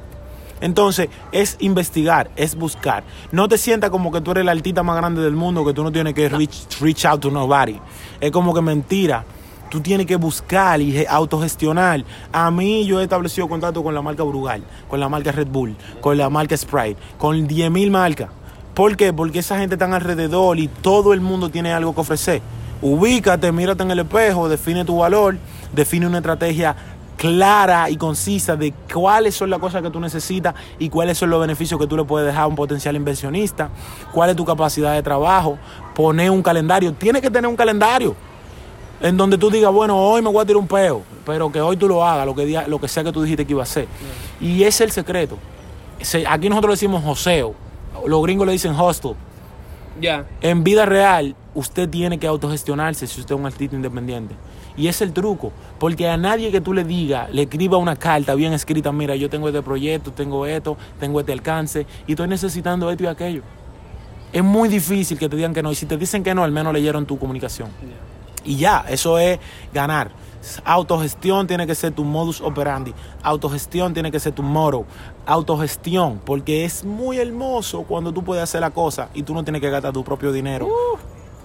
Entonces, es investigar, es buscar. No te sientas como que tú eres el artista más grande del mundo, que tú no tienes que reach, reach out to nobody. Es como que mentira. Tú tienes que buscar y autogestionar. A mí, yo he establecido contacto con la marca Brugal, con la marca Red Bull, con la marca Sprite, con diez mil marcas. ¿Por qué? Porque esa gente está alrededor y todo el mundo tiene algo que ofrecer. Ubícate, mírate en el espejo, define tu valor, define una estrategia clara y concisa de cuáles son las cosas que tú necesitas y cuáles son los beneficios que tú le puedes dejar a un potencial inversionista, cuál es tu capacidad de trabajo, poner un calendario. Tienes que tener un calendario en donde tú digas, bueno, hoy me voy a tirar un peo, pero que hoy tú lo hagas, lo que, lo que sea que tú dijiste que iba a hacer. Y ese es el secreto. Aquí nosotros decimos joseo, los gringos le dicen hustle. Yeah. En vida real, usted tiene que autogestionarse si usted es un artista independiente. Y es el truco, porque a nadie que tú le diga, le escriba una carta bien escrita, mira, yo tengo este proyecto, tengo esto, tengo este alcance y estoy necesitando esto y aquello. Es muy difícil que te digan que no, y si te dicen que no, al menos leyeron tu comunicación. Yeah. Y ya, eso es ganar. Autogestión tiene que ser tu modus operandi, autogestión tiene que ser tu motto, autogestión, porque es muy hermoso cuando tú puedes hacer la cosa y tú no tienes que gastar tu propio dinero. Uh.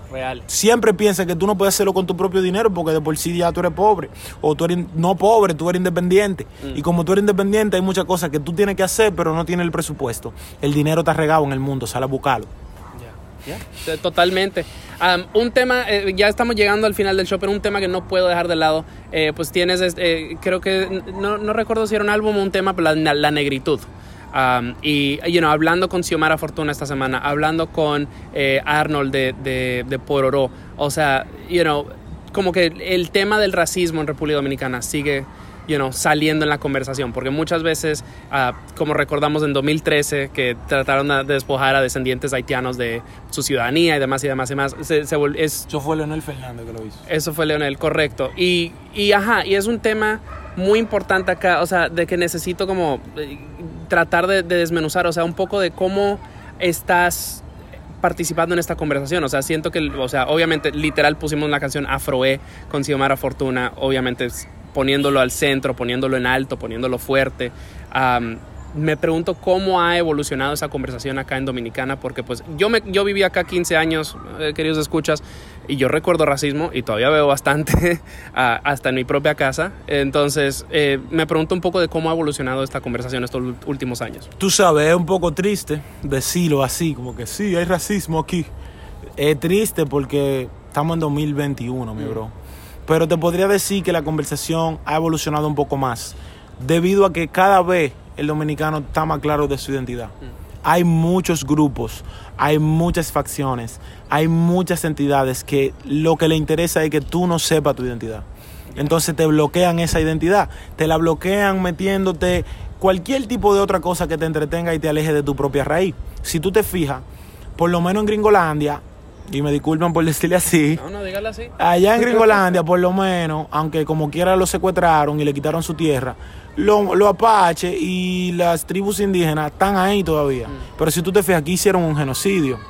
Real. Siempre piensa que tú no puedes hacerlo con tu propio dinero porque de por sí ya tú eres pobre, o tú eres no pobre, tú eres independiente. Mm. Y como tú eres independiente hay muchas cosas que tú tienes que hacer pero no tienes el presupuesto. El dinero está regado en el mundo, sal a buscarlo. Yeah. Yeah. Totalmente. Um, un tema, eh, ya estamos llegando al final del show, pero un tema que no puedo dejar de lado, eh, pues tienes, eh, creo que, no, no recuerdo si era un álbum o un tema, pero la, la negritud. Um, y, you know, hablando con Xiomara Fortuna esta semana, hablando con eh, Arnold de, de, de Pororó, o sea, you know, como que el tema del racismo en República Dominicana sigue, you know, saliendo en la conversación, porque muchas veces, uh, como recordamos en dos mil trece, que trataron de despojar a descendientes haitianos de su ciudadanía y demás y demás y demás. Se, se vol- es, eso fue Leonel Fernández que lo hizo. Eso fue Leonel, correcto. Y, y, ajá, y es un tema muy importante acá, o sea, de que necesito como tratar de, de desmenuzar, o sea, un poco de cómo estás participando en esta conversación. O sea, siento que, o sea, obviamente, literal, pusimos la canción Afroé con Xiomara Fortuna, obviamente es poniéndolo al centro, poniéndolo en alto, poniéndolo fuerte. Um, me pregunto cómo ha evolucionado esa conversación acá en Dominicana, porque pues yo, me, yo viví acá quince años, eh, queridos escuchas, y yo recuerdo racismo y todavía veo bastante uh, hasta en mi propia casa. Entonces, eh, me pregunto un poco de cómo ha evolucionado esta conversación estos últimos años. Tú sabes, es un poco triste decirlo así, como que sí, hay racismo aquí. Es triste porque estamos en dos mil veintiuno, mi mm. bro. Pero te podría decir que la conversación ha evolucionado un poco más, debido a que cada vez el dominicano está más claro de su identidad. Hay muchos grupos, hay muchas facciones, hay muchas entidades que lo que le interesa es que tú no sepas tu identidad. Entonces te bloquean esa identidad, te la bloquean metiéndote cualquier tipo de otra cosa que te entretenga y te aleje de tu propia raíz. Si tú te fijas, por lo menos en Gringolandia, y me disculpan por decirle así. No, no, dígale así. Allá en Gringolandia, por lo menos, aunque como quiera lo secuestraron y le quitaron su tierra, los lo apaches y las tribus indígenas están ahí todavía. Mm. Pero si tú te fijas, aquí hicieron un genocidio.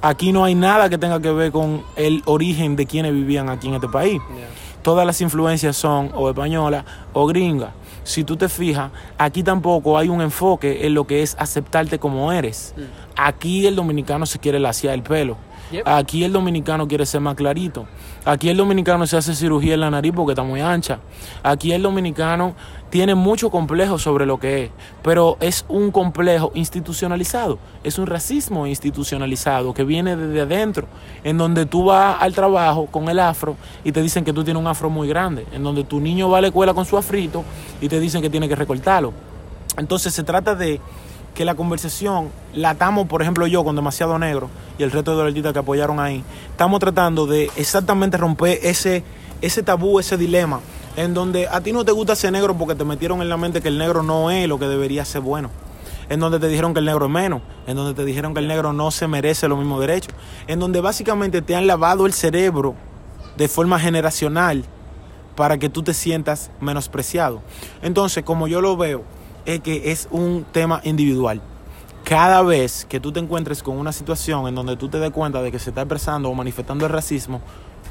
Aquí no hay nada que tenga que ver con el origen de quienes vivían aquí en este país. Yeah. Todas las influencias son o españolas o gringas. Si tú te fijas, aquí tampoco hay un enfoque en lo que es aceptarte como eres. Mm. Aquí el dominicano se quiere laciar el pelo. Yep. Aquí el dominicano quiere ser más clarito. Aquí el dominicano se hace cirugía en la nariz porque está muy ancha. Aquí el dominicano tiene mucho complejo sobre lo que es, pero es un complejo institucionalizado. Es un racismo institucionalizado que viene desde adentro, en donde tú vas al trabajo con el afro y te dicen que tú tienes un afro muy grande, en donde tu niño va a la escuela con su afrito y te dicen que tiene que recortarlo. Entonces se trata de que la conversación la estamos, por ejemplo, yo con Demasiado Negro y el resto de los artistas que apoyaron ahí, estamos tratando de exactamente romper ese, ese tabú, ese dilema, en donde a ti no te gusta ser negro porque te metieron en la mente que el negro no es lo que debería ser bueno, en donde te dijeron que el negro es menos, en donde te dijeron que el negro no se merece los mismos derechos, en donde básicamente te han lavado el cerebro de forma generacional para que tú te sientas menospreciado. Entonces, como yo lo veo, es que es un tema individual. Cada vez que tú te encuentres con una situación en donde tú te des cuenta de que se está expresando o manifestando el racismo,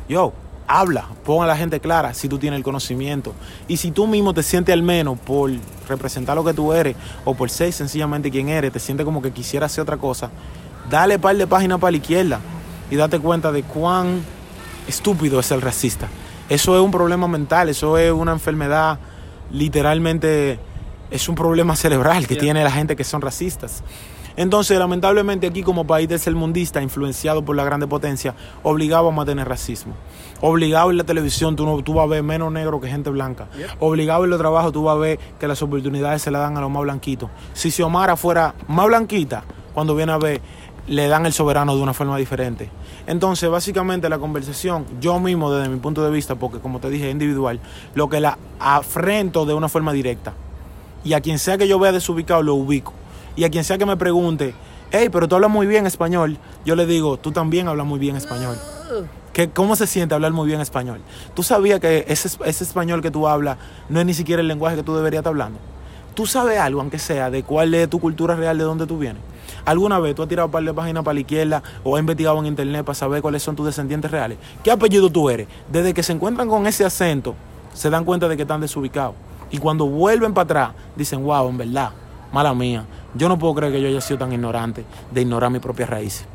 yo, habla, pon a la gente clara si tú tienes el conocimiento. Y si tú mismo te sientes al menos por representar lo que tú eres o por ser sencillamente quien eres, te sientes como que quisiera hacer otra cosa, dale par de páginas para la izquierda y date cuenta de cuán estúpido es el racista. Eso es un problema mental, eso es una enfermedad literalmente. Es un problema cerebral que yeah. tiene la gente que son racistas. Entonces, lamentablemente aquí como país tercermundista, influenciado por la grande potencia, obligábamos a tener racismo. Obligado en la televisión tú, no, tú vas a ver menos negro que gente blanca. Yeah. Obligado en los trabajos tú vas a ver que las oportunidades se las dan a los más blanquitos. Si Xiomara fuera más blanquita, cuando viene a ver, le dan el soberano de una forma diferente. Entonces, básicamente la conversación, yo mismo desde mi punto de vista, porque como te dije, es individual, lo que la afrento de una forma directa. Y a quien sea que yo vea desubicado, lo ubico. Y a quien sea que me pregunte, hey, pero tú hablas muy bien español, yo le digo, tú también hablas muy bien español. ¿Qué, ¿Cómo se siente hablar muy bien español? ¿Tú sabías que ese, ese español que tú hablas no es ni siquiera el lenguaje que tú deberías estar hablando? ¿Tú sabes algo, aunque sea, de cuál es tu cultura real, de dónde tú vienes? ¿Alguna vez tú has tirado un par de páginas para la izquierda o has investigado en internet para saber cuáles son tus descendientes reales? ¿Qué apellido tú eres? Desde que se encuentran con ese acento, se dan cuenta de que están desubicados. Y cuando vuelven para atrás, dicen, wow, en verdad, mala mía, yo no puedo creer que yo haya sido tan ignorante de ignorar mis propias raíces.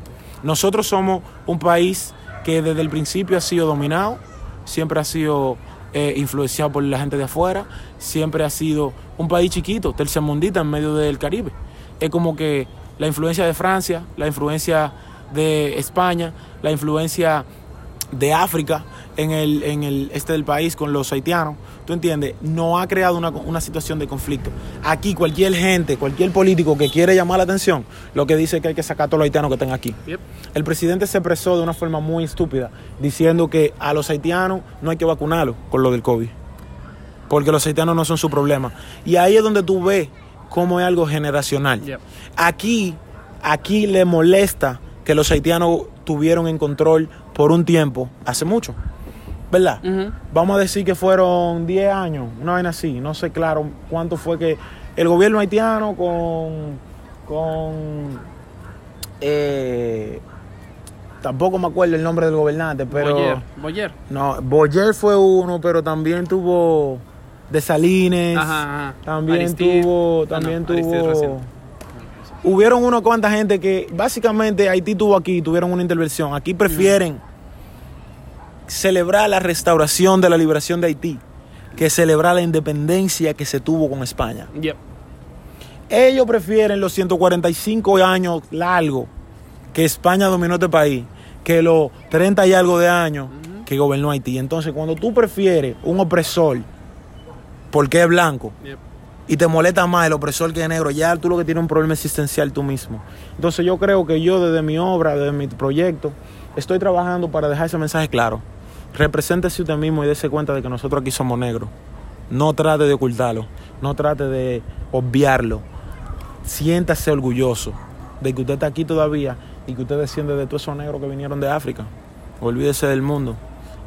Nosotros somos un país que desde el principio ha sido dominado, siempre ha sido eh, influenciado por la gente de afuera, siempre ha sido un país chiquito, tercermundista en medio del Caribe. Es como que la influencia de Francia, la influencia de España, la influencia de África en el, en el este del país con los haitianos, ¿tú entiendes? No ha creado una, una situación de conflicto. Aquí cualquier gente, cualquier político que quiere llamar la atención, lo que dice es que hay que sacar a todos los haitianos que están aquí. Yep. El presidente se expresó de una forma muy estúpida, diciendo que a los haitianos no hay que vacunarlos con lo del COVID, porque los haitianos no son su problema. Y ahí es donde tú ves cómo es algo generacional. Yep. Aquí, aquí le molesta que los haitianos tuvieron en control por un tiempo, hace mucho, ¿verdad? Uh-huh. Vamos a decir que fueron diez años, una vaina así, no sé claro cuánto fue que el gobierno haitiano con, con eh, tampoco me acuerdo el nombre del gobernante, pero... Boyer, Boyer. No, Boyer fue uno, pero también tuvo de Salines, ajá, ajá. también Aristide. tuvo, también no, no, tuvo... Hubieron una cuanta gente que básicamente Haití tuvo aquí, tuvieron una intervención. Aquí prefieren mm. celebrar la restauración de la liberación de Haití que celebrar la independencia que se tuvo con España. Yep. Ellos prefieren los ciento cuarenta y cinco años largos que España dominó este país que los treinta y algo de años mm-hmm. que gobernó Haití. Entonces, cuando tú prefieres un opresor porque es blanco... Yep. Y te molesta más el opresor que el negro. Ya tú lo que tienes un problema existencial tú mismo. Entonces yo creo que yo desde mi obra, desde mi proyecto, estoy trabajando para dejar ese mensaje claro. Represéntese usted mismo y dése cuenta de que nosotros aquí somos negros. No trate de ocultarlo. No trate de obviarlo. Siéntase orgulloso de que usted está aquí todavía y que usted desciende de todos esos negros que vinieron de África. Olvídese del mundo.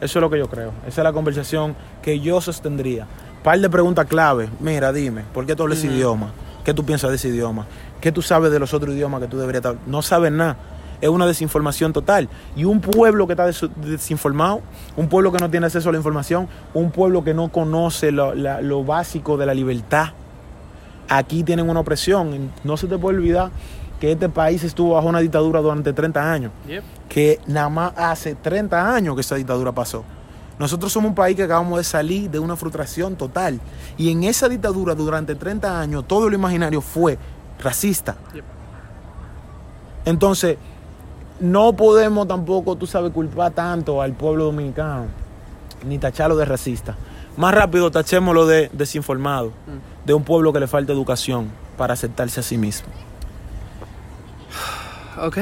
Eso es lo que yo creo. Esa es la conversación que yo sostendría. Par de preguntas clave. Mira, dime, ¿por qué tú hablas uh-huh. idioma? ¿Qué tú piensas de ese idioma? ¿Qué tú sabes de los otros idiomas que tú deberías hablar? No sabes nada. Es una desinformación total. Y un pueblo que está des- desinformado, un pueblo que no tiene acceso a la información, un pueblo que no conoce lo, la, lo básico de la libertad. Aquí tienen una opresión. No se te puede olvidar que este país estuvo bajo una dictadura durante treinta años. Yep. Que nada más hace treinta años que esa dictadura pasó. Nosotros somos un país que acabamos de salir de una frustración total. Y en esa dictadura durante treinta años todo lo imaginario fue racista. Yep. Entonces, no podemos tampoco, tú sabes, culpar tanto al pueblo dominicano, ni tacharlo de racista. Más rápido tachémoslo de desinformado, mm. de un pueblo que le falta educación para aceptarse a sí mismo. Ok,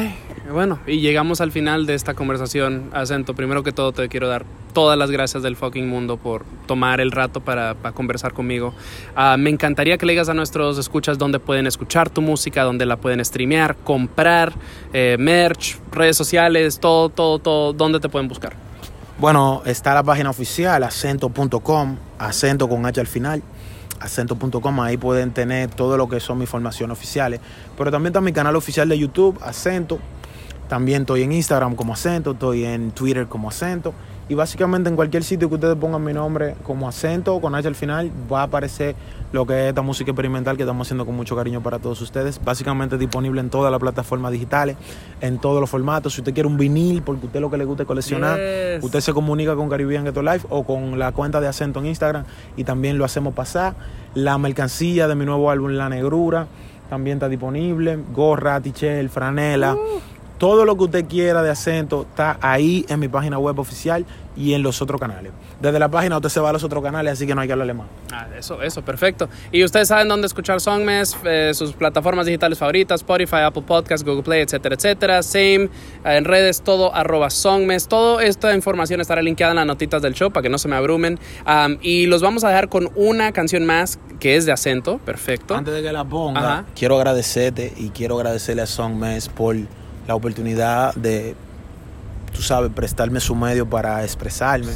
bueno, y llegamos al final de esta conversación. Acento, primero que todo te quiero dar todas las gracias del fucking mundo por tomar el rato para, para conversar conmigo. Uh, me encantaría que le digas a nuestros escuchas dónde pueden escuchar tu música, dónde la pueden streamear, comprar, eh, merch, redes sociales, todo, todo, todo, dónde te pueden buscar. Bueno, está la página oficial, acento punto com, acento con H al final. acento punto com, ahí pueden tener todo lo que son mis formaciones oficiales, pero también está mi canal oficial de YouTube, Acento. También estoy en Instagram como Acento, estoy en Twitter como Acento, y básicamente en cualquier sitio que ustedes pongan mi nombre como Acento con H al final va a aparecer lo que es esta música experimental que estamos haciendo con mucho cariño para todos ustedes. Básicamente disponible en todas las plataformas digitales, en todos los formatos. Si usted quiere un vinil porque usted lo que le gusta es coleccionar, yes. usted se comunica con Caribbean Gueto Life o con la cuenta de Acento en Instagram y también lo hacemos pasar. La mercancía de mi nuevo álbum La Negrura también está disponible, gorra, tichel, franela, uh. todo lo que usted quiera de Acento está ahí en mi página web oficial y en los otros canales. Desde la página usted se va a los otros canales, así que no hay que hablarle más. Ah, eso, eso, perfecto. Y ustedes saben dónde escuchar Song Mess, eh, sus plataformas digitales favoritas, Spotify, Apple Podcasts, Google Play, etcétera, etcétera. Same, en redes, todo, arroba Song Mess. Toda esta información estará linkeada en las notitas del show para que no se me abrumen. Um, y los vamos a dejar con una canción más que es de Acento, perfecto. Antes de que la ponga, Ajá. quiero agradecerte y quiero agradecerle a Song Mess por... la oportunidad de, tú sabes, prestarme su medio para expresarme.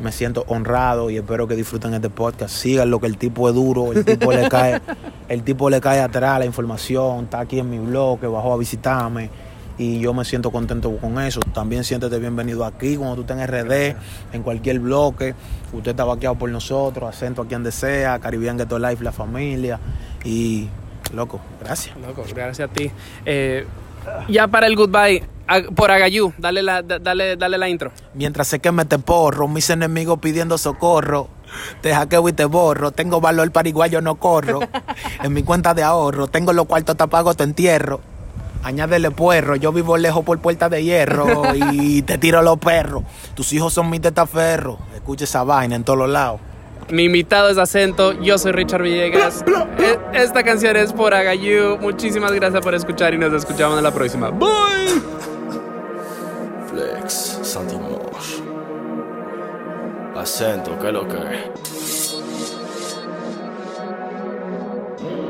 Me siento honrado y espero que disfruten este podcast. Síganlo, que el tipo es duro, el tipo le cae, el tipo le cae atrás la información, está aquí en mi blog, que bajó a visitarme. Y yo me siento contento con eso. También siéntete bienvenido aquí cuando tú estés en R D, en cualquier bloque. Usted está vaqueado por nosotros, Acento a quien desea, Caribbean Gueto Life, la familia. Y, loco, gracias. Loco, gracias a ti. Eh, Ya para el goodbye, por Agayú, dale la, dale, dale la intro. Mientras sé que me te porro, mis enemigos pidiendo socorro. Te hackeo y te borro, tengo valor pariguayo, no corro. En mi cuenta de ahorro, tengo los cuartos, te apago, te entierro. añádele puerro, yo vivo lejos por puerta de hierro y te tiro los perros. Tus hijos son mis testaferros. Escucha esa vaina en todos los lados. Mi invitado es Acento, yo soy Richard Villegas. Bla, bla, bla. Esta canción es por Agayú. Muchísimas gracias por escuchar y nos escuchamos en la próxima. Bye. Flex, Santo Mos. Acento, que lo que.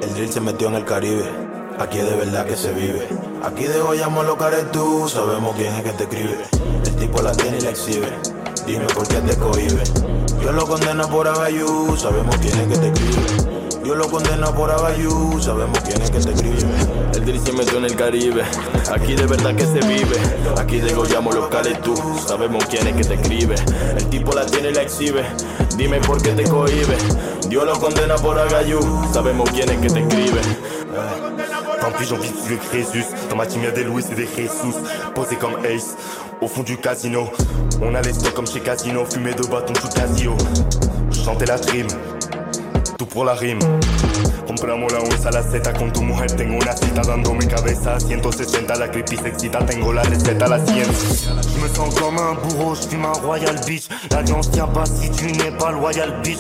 El drill se metió en el Caribe, aquí es de verdad que se vive. Aquí de hoy amo los caretú, sabemos quién es que te escribe. El tipo la tiene y la exhibe, dime por qué te cohibe. Yo lo condeno por Agayú, sabemos quién es que te escribe. Yo lo condeno por Agayú, sabemos quién es que te escribe. El drill se metió en el Caribe, aquí de verdad que se vive. Aquí degollamos los caretú, sabemos quién es que te escribe. El tipo la tiene y la exhibe, dime por qué te cohibe. Yo lo condeno por Agayú, sabemos quién es que te escribe. Tant pis, j'envie de Crésus. Dans ma team y'a des Louis et des Jesus. Posé comme Ace, au fond du casino. On a les stocks comme chez Casino. Fumé de bâton tout Casio. Chanté la trim, tú por la rima. Compramos la onza, la Z con tu mujer. Tengo una cita dándome cabeza. ciento sesenta, la creepy se excita. Tengo la receta, la ciencia. Je me sens comme un bourreau, je fume un royal bitch. L'alliance tient pas si tu n'es pas loyal bitch.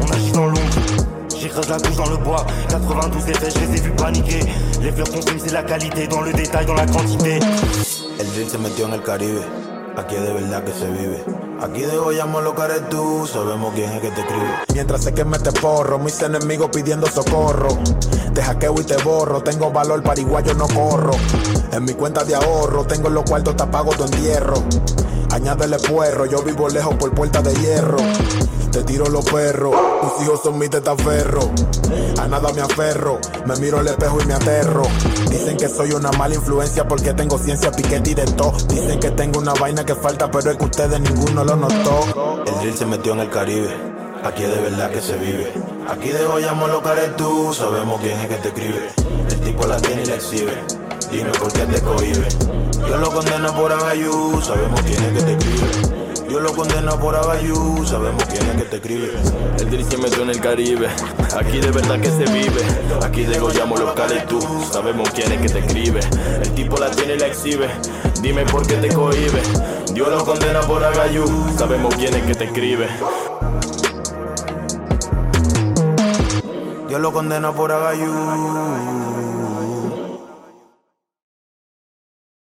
On agit dans l'ombre, j'écrase la bouche dans le bois. Quatre-vingt-douze effets, je les ai vus paniquer. Les fleurs qu'on fume, c'est la qualité. Dans le détail, dans la quantité. El drill se metió en el Caribe, aquí es de verdad que se vive. Aquí degollamos los caretú, sabemos quién es que te escribe. Mientras sé que me te porro, mis enemigos pidiendo socorro. Te hackeo y te borro, tengo valor pariguayo, no corro. En mi cuenta de ahorro, tengo los cuartos, te apago tu entierro. Añádele puerro, yo vivo lejos por puerta de hierro. Te tiro los perros, tus hijos son mis testaferros. A nada me aferro, me miro al espejo y me aterro. Dicen que soy una mala influencia porque tengo ciencia, piquete y de todo. Dicen que tengo una vaina que falta, pero es que ustedes ninguno lo notó. El drill se metió en el Caribe, aquí es de verdad que se vive. Aquí degollamos los caretú, sabemos quién es que te escribe. El tipo la tiene y la exhibe, dime por qué te cohibe. Yo lo condeno por Agayú, sabemos quién es que te escribe. Yo lo condeno por Agayú, sabemos quién es que te escribe. El drill se metió en el Caribe, aquí de verdad que se vive. Aquí degollamos los caretú, sabemos quién es que te escribe. El tipo la tiene y la exhibe, dime por qué te cohibe. Yo lo condeno por Agayú, sabemos quién es que te escribe. Yo lo condeno por Agayú.